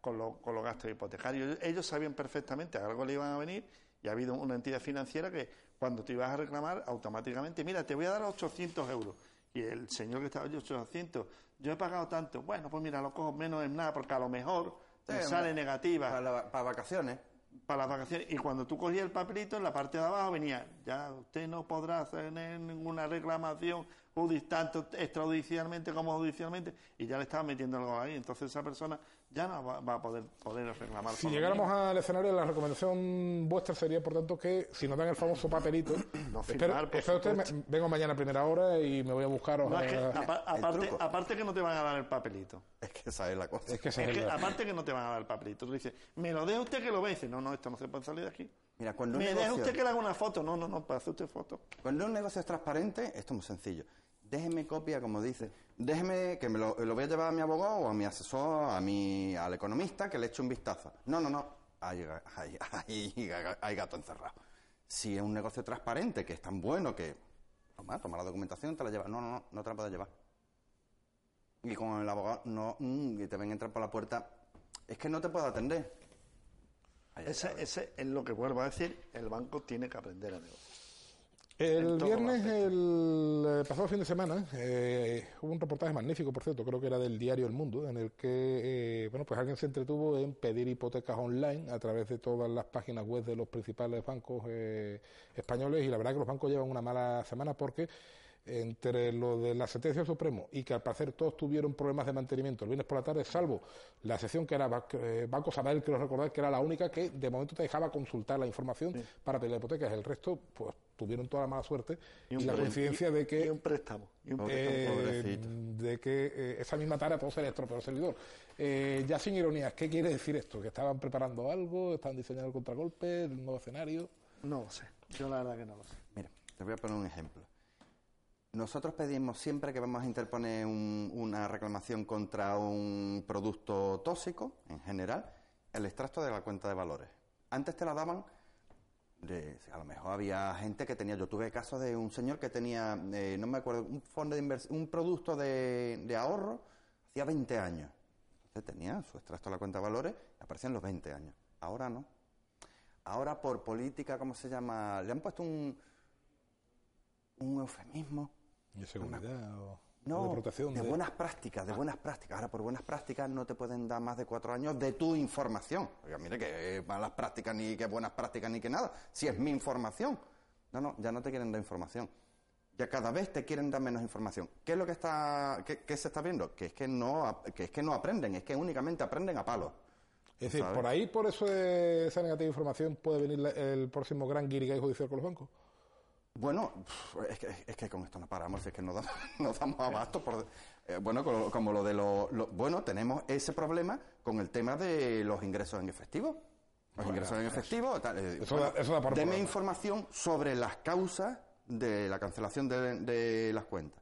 con los gastos hipotecarios. Ellos sabían perfectamente a algo le iban a venir y ha habido una entidad financiera que cuando te ibas a reclamar automáticamente, mira, te voy a dar 800 euros. Y el señor que estaba, yo 800, yo he pagado tanto. Bueno, pues mira, lo cojo menos en nada porque a lo mejor me sale negativa. Para vacaciones. Para las vacaciones. Y cuando tú cogías el papelito, en la parte de abajo venía, ya usted no podrá hacer ninguna reclamación tanto extrajudicialmente como judicialmente, y ya le estaba metiendo algo ahí. Entonces esa persona ya no va a poder reclamar. Si llegáramos al escenario, la recomendación vuestra sería, por tanto, que si nos dan el famoso papelito, no firmar, vengo mañana a primera hora y me voy a buscaros. No, aparte que no te van a dar el papelito. Es que esa es la cosa. Aparte que no te van a dar el papelito. Tú dices, me lo deja usted que lo vea. No, esto no se puede salir de aquí. Mira, cuando un negocio... deja usted que le haga una foto. No, para hacer usted foto. Cuando un negocio es transparente, esto es muy sencillo. Déjeme copia, como dice. Déjeme que me lo voy a llevar a mi abogado o a mi asesor, al economista, que le eche un vistazo. No. Hay gato encerrado. Si es un negocio transparente, que es tan bueno que... Toma la documentación y te la llevas. No te la puedes llevar. Y con el abogado, y te ven a entrar por la puerta. Es que no te puedo atender. Ese es lo que vuelvo a decir. El banco tiene que aprender a negociar. El viernes, el pasado fin de semana, hubo un reportaje magnífico, por cierto, creo que era del diario El Mundo, en el que alguien se entretuvo en pedir hipotecas online a través de todas las páginas web de los principales bancos españoles, y la verdad es que los bancos llevan una mala semana porque entre lo de la sentencia Supremo y que al parecer todos tuvieron problemas de mantenimiento el viernes por la tarde, salvo la sesión que era Banco Sabadell, quiero recordar que era la única que de momento te dejaba consultar la información para pedir hipotecas. El resto pues tuvieron toda la mala suerte y la coincidencia de que... Y un préstamo, esa misma tarde todo se le estropeó el servidor. Ya sin ironías, ¿qué quiere decir esto? ¿Que estaban preparando algo? ¿Estaban diseñando el contragolpe? ¿El nuevo escenario? No lo sé. Yo la verdad que no lo sé. Mira, te voy a poner un ejemplo. Nosotros pedimos siempre que vamos a interponer una reclamación contra un producto tóxico, en general, el extracto de la cuenta de valores. Antes te la daban, a lo mejor había gente que tenía, yo tuve casos de un señor que tenía, no me acuerdo, un fondo de inversión, un producto de ahorro, hacía 20 años. Entonces tenía su extracto de la cuenta de valores, aparecían los 20 años. Ahora no. Ahora por política, ¿cómo se llama? Le han puesto un eufemismo. ¿De seguridad o de protección? De buenas prácticas, Ahora, por buenas prácticas no te pueden dar más de 4 años de tu información. Oiga, mire, que malas prácticas, ni que buenas prácticas, ni que nada. Si es mi información. No, ya no te quieren dar información. Ya cada vez te quieren dar menos información. ¿Qué es lo que se está viendo? Que es que no aprenden, es que únicamente aprenden a palos. Es decir, ¿sabes? Por ahí, por eso esa negativa de información, puede venir el próximo gran guirigay judicial con los bancos. Bueno, es que con esto no paramos, es que no damos abasto. Como lo de tenemos ese problema con el tema de los ingresos en efectivo. Deme información sobre las causas de la cancelación de las cuentas.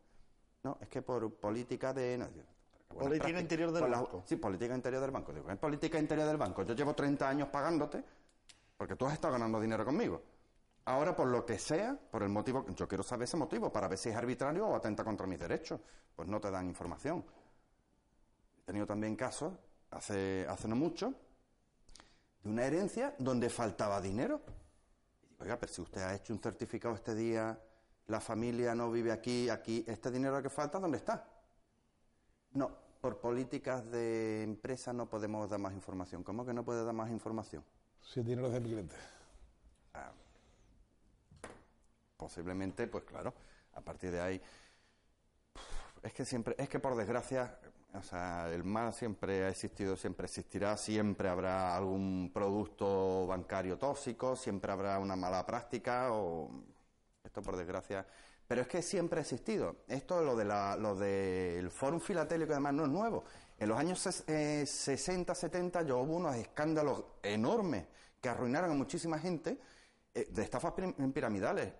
No, es que por política de... política interior del banco. Sí, política interior del banco. Digo, en política interior del banco. Yo llevo 30 años pagándote porque tú has estado ganando dinero conmigo. Ahora, por lo que sea, por el motivo... Yo quiero saber ese motivo para ver si es arbitrario o atenta contra mis derechos. Pues no te dan información. He tenido también casos, hace no mucho, de una herencia donde faltaba dinero. Y digo, oiga, pero si usted ha hecho un certificado este día, la familia no vive aquí, este dinero que falta, ¿dónde está? No, por políticas de empresa no podemos dar más información. ¿Cómo que no puede dar más información? Si el dinero es de mi cliente. Posiblemente, pues claro, a partir de ahí, es que por desgracia, el mal siempre ha existido, siempre existirá, siempre habrá algún producto bancario tóxico, siempre habrá una mala práctica, esto por desgracia, pero es que siempre ha existido. Esto, lo del Foro Filatélico, además, no es nuevo. En los años 60, 70, hubo unos escándalos enormes que arruinaron a muchísima gente. de estafas piramidales,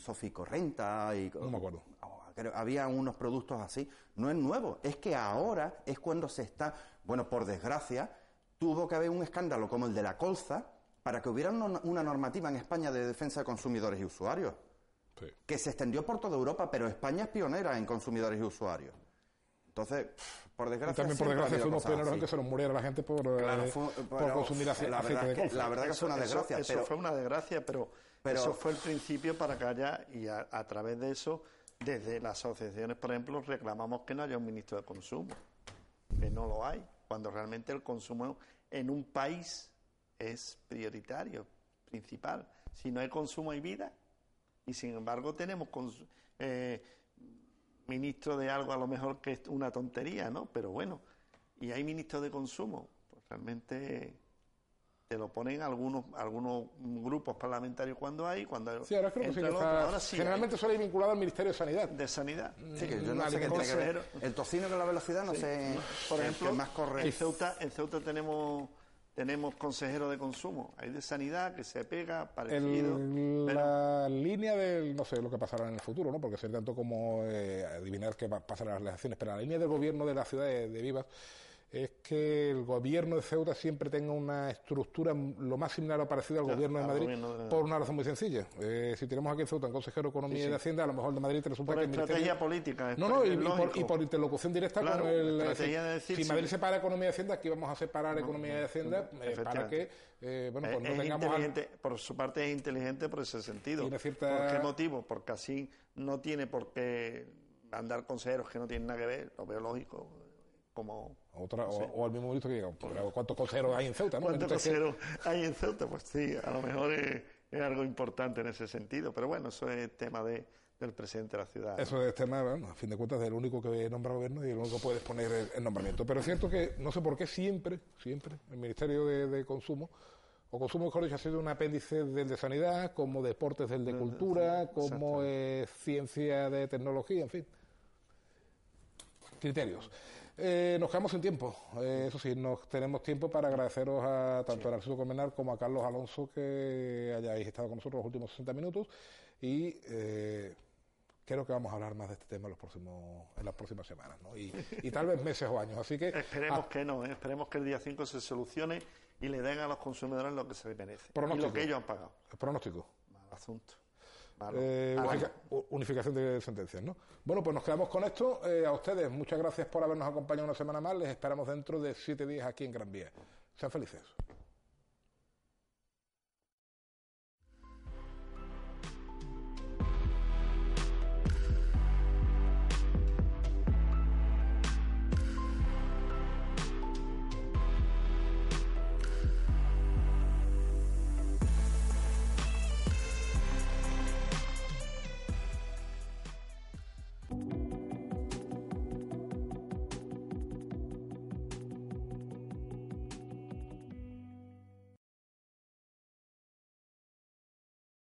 Soficorrenta y... No me acuerdo. Había unos productos así. No es nuevo, es que ahora es cuando se está... Bueno, por desgracia, tuvo que haber un escándalo como el de la colza para que hubiera una normativa en España de defensa de consumidores y usuarios. Sí. Que se extendió por toda Europa, pero España es pionera en consumidores y usuarios. Entonces, por desgracia... Y también por desgracia fuimos pioneros en que se nos muriera la gente por, claro, por consumir aceite de colza. La verdad que fue una desgracia. Eso fue una desgracia, pero eso fue el principio para callar, y a través de eso... Desde las asociaciones, por ejemplo, reclamamos que no haya un ministro de consumo, que no lo hay, cuando realmente el consumo en un país es prioritario, principal. Si no hay consumo, hay vida. Y sin embargo tenemos ministro de algo, a lo mejor que es una tontería, ¿no? Pero bueno, y hay ministros de consumo, pues realmente... Te lo ponen algunos grupos parlamentarios cuando hay... Sí, ahora creo que sí, que está, ahora sí, generalmente suele ir vinculado al Ministerio de Sanidad. De Sanidad. Sí, que yo no sé qué tiene que ver. El tocino con la velocidad, no sí. sé... Por ejemplo, más en Ceuta tenemos consejero de consumo. Hay de Sanidad que se pega, parecido... La línea del... No sé lo que pasará en el futuro, ¿no? Porque sería tanto como adivinar qué pasarán las elecciones. Pero la línea del gobierno de la ciudad de Vivas... es que el gobierno de Ceuta siempre tenga una estructura lo más similar o parecida al gobierno de Madrid, por una razón muy sencilla. Si tenemos aquí en Ceuta un consejero de Economía y de Hacienda, a lo mejor el de Madrid te resulta por que el ministerio... estrategia política. Y por interlocución directa con el... si Madrid separa Economía y Hacienda, aquí vamos a separar Economía y Hacienda para que... pues no tengamos... Por su parte es inteligente por ese sentido. ¿Por qué motivo? Porque así no tiene por qué andar consejeros que no tienen nada que ver, lo veo lógico... o al mismo ministro que diga, ¿cuántos consejeros hay en Ceuta? ¿No? ¿Cuántos consejeros hay en Ceuta? Pues sí, a lo mejor es algo importante en ese sentido, pero bueno, eso es tema del presidente de la ciudad. Eso es tema, bueno, a fin de cuentas, es el único que nombra gobierno y el único que puede exponer el nombramiento. Pero es cierto que, no sé por qué, siempre, el Ministerio de Consumo, o Consumo, mejor dicho, ha sido un apéndice del de Sanidad, como Deportes del de Cultura, sí, como Ciencia de Tecnología, en fin. Criterios. Nos quedamos sin tiempo, eso sí, nos tenemos tiempo para agradeceros a tanto a Narciso Colmenar como a Carlos Alonso que hayáis estado con nosotros los últimos 60 minutos y creo que vamos a hablar más de este tema en las próximas semanas, ¿no? Y tal vez meses o años, así que... Esperemos que no, esperemos que el día 5 se solucione y le den a los consumidores lo que se les merece y lo que ellos han pagado. Pronóstico. Mal asunto. Unificación de sentencias, ¿no? Bueno, pues nos quedamos con esto. A ustedes, muchas gracias por habernos acompañado una semana más. Les esperamos dentro de 7 días aquí en Gran Vía. Sean felices.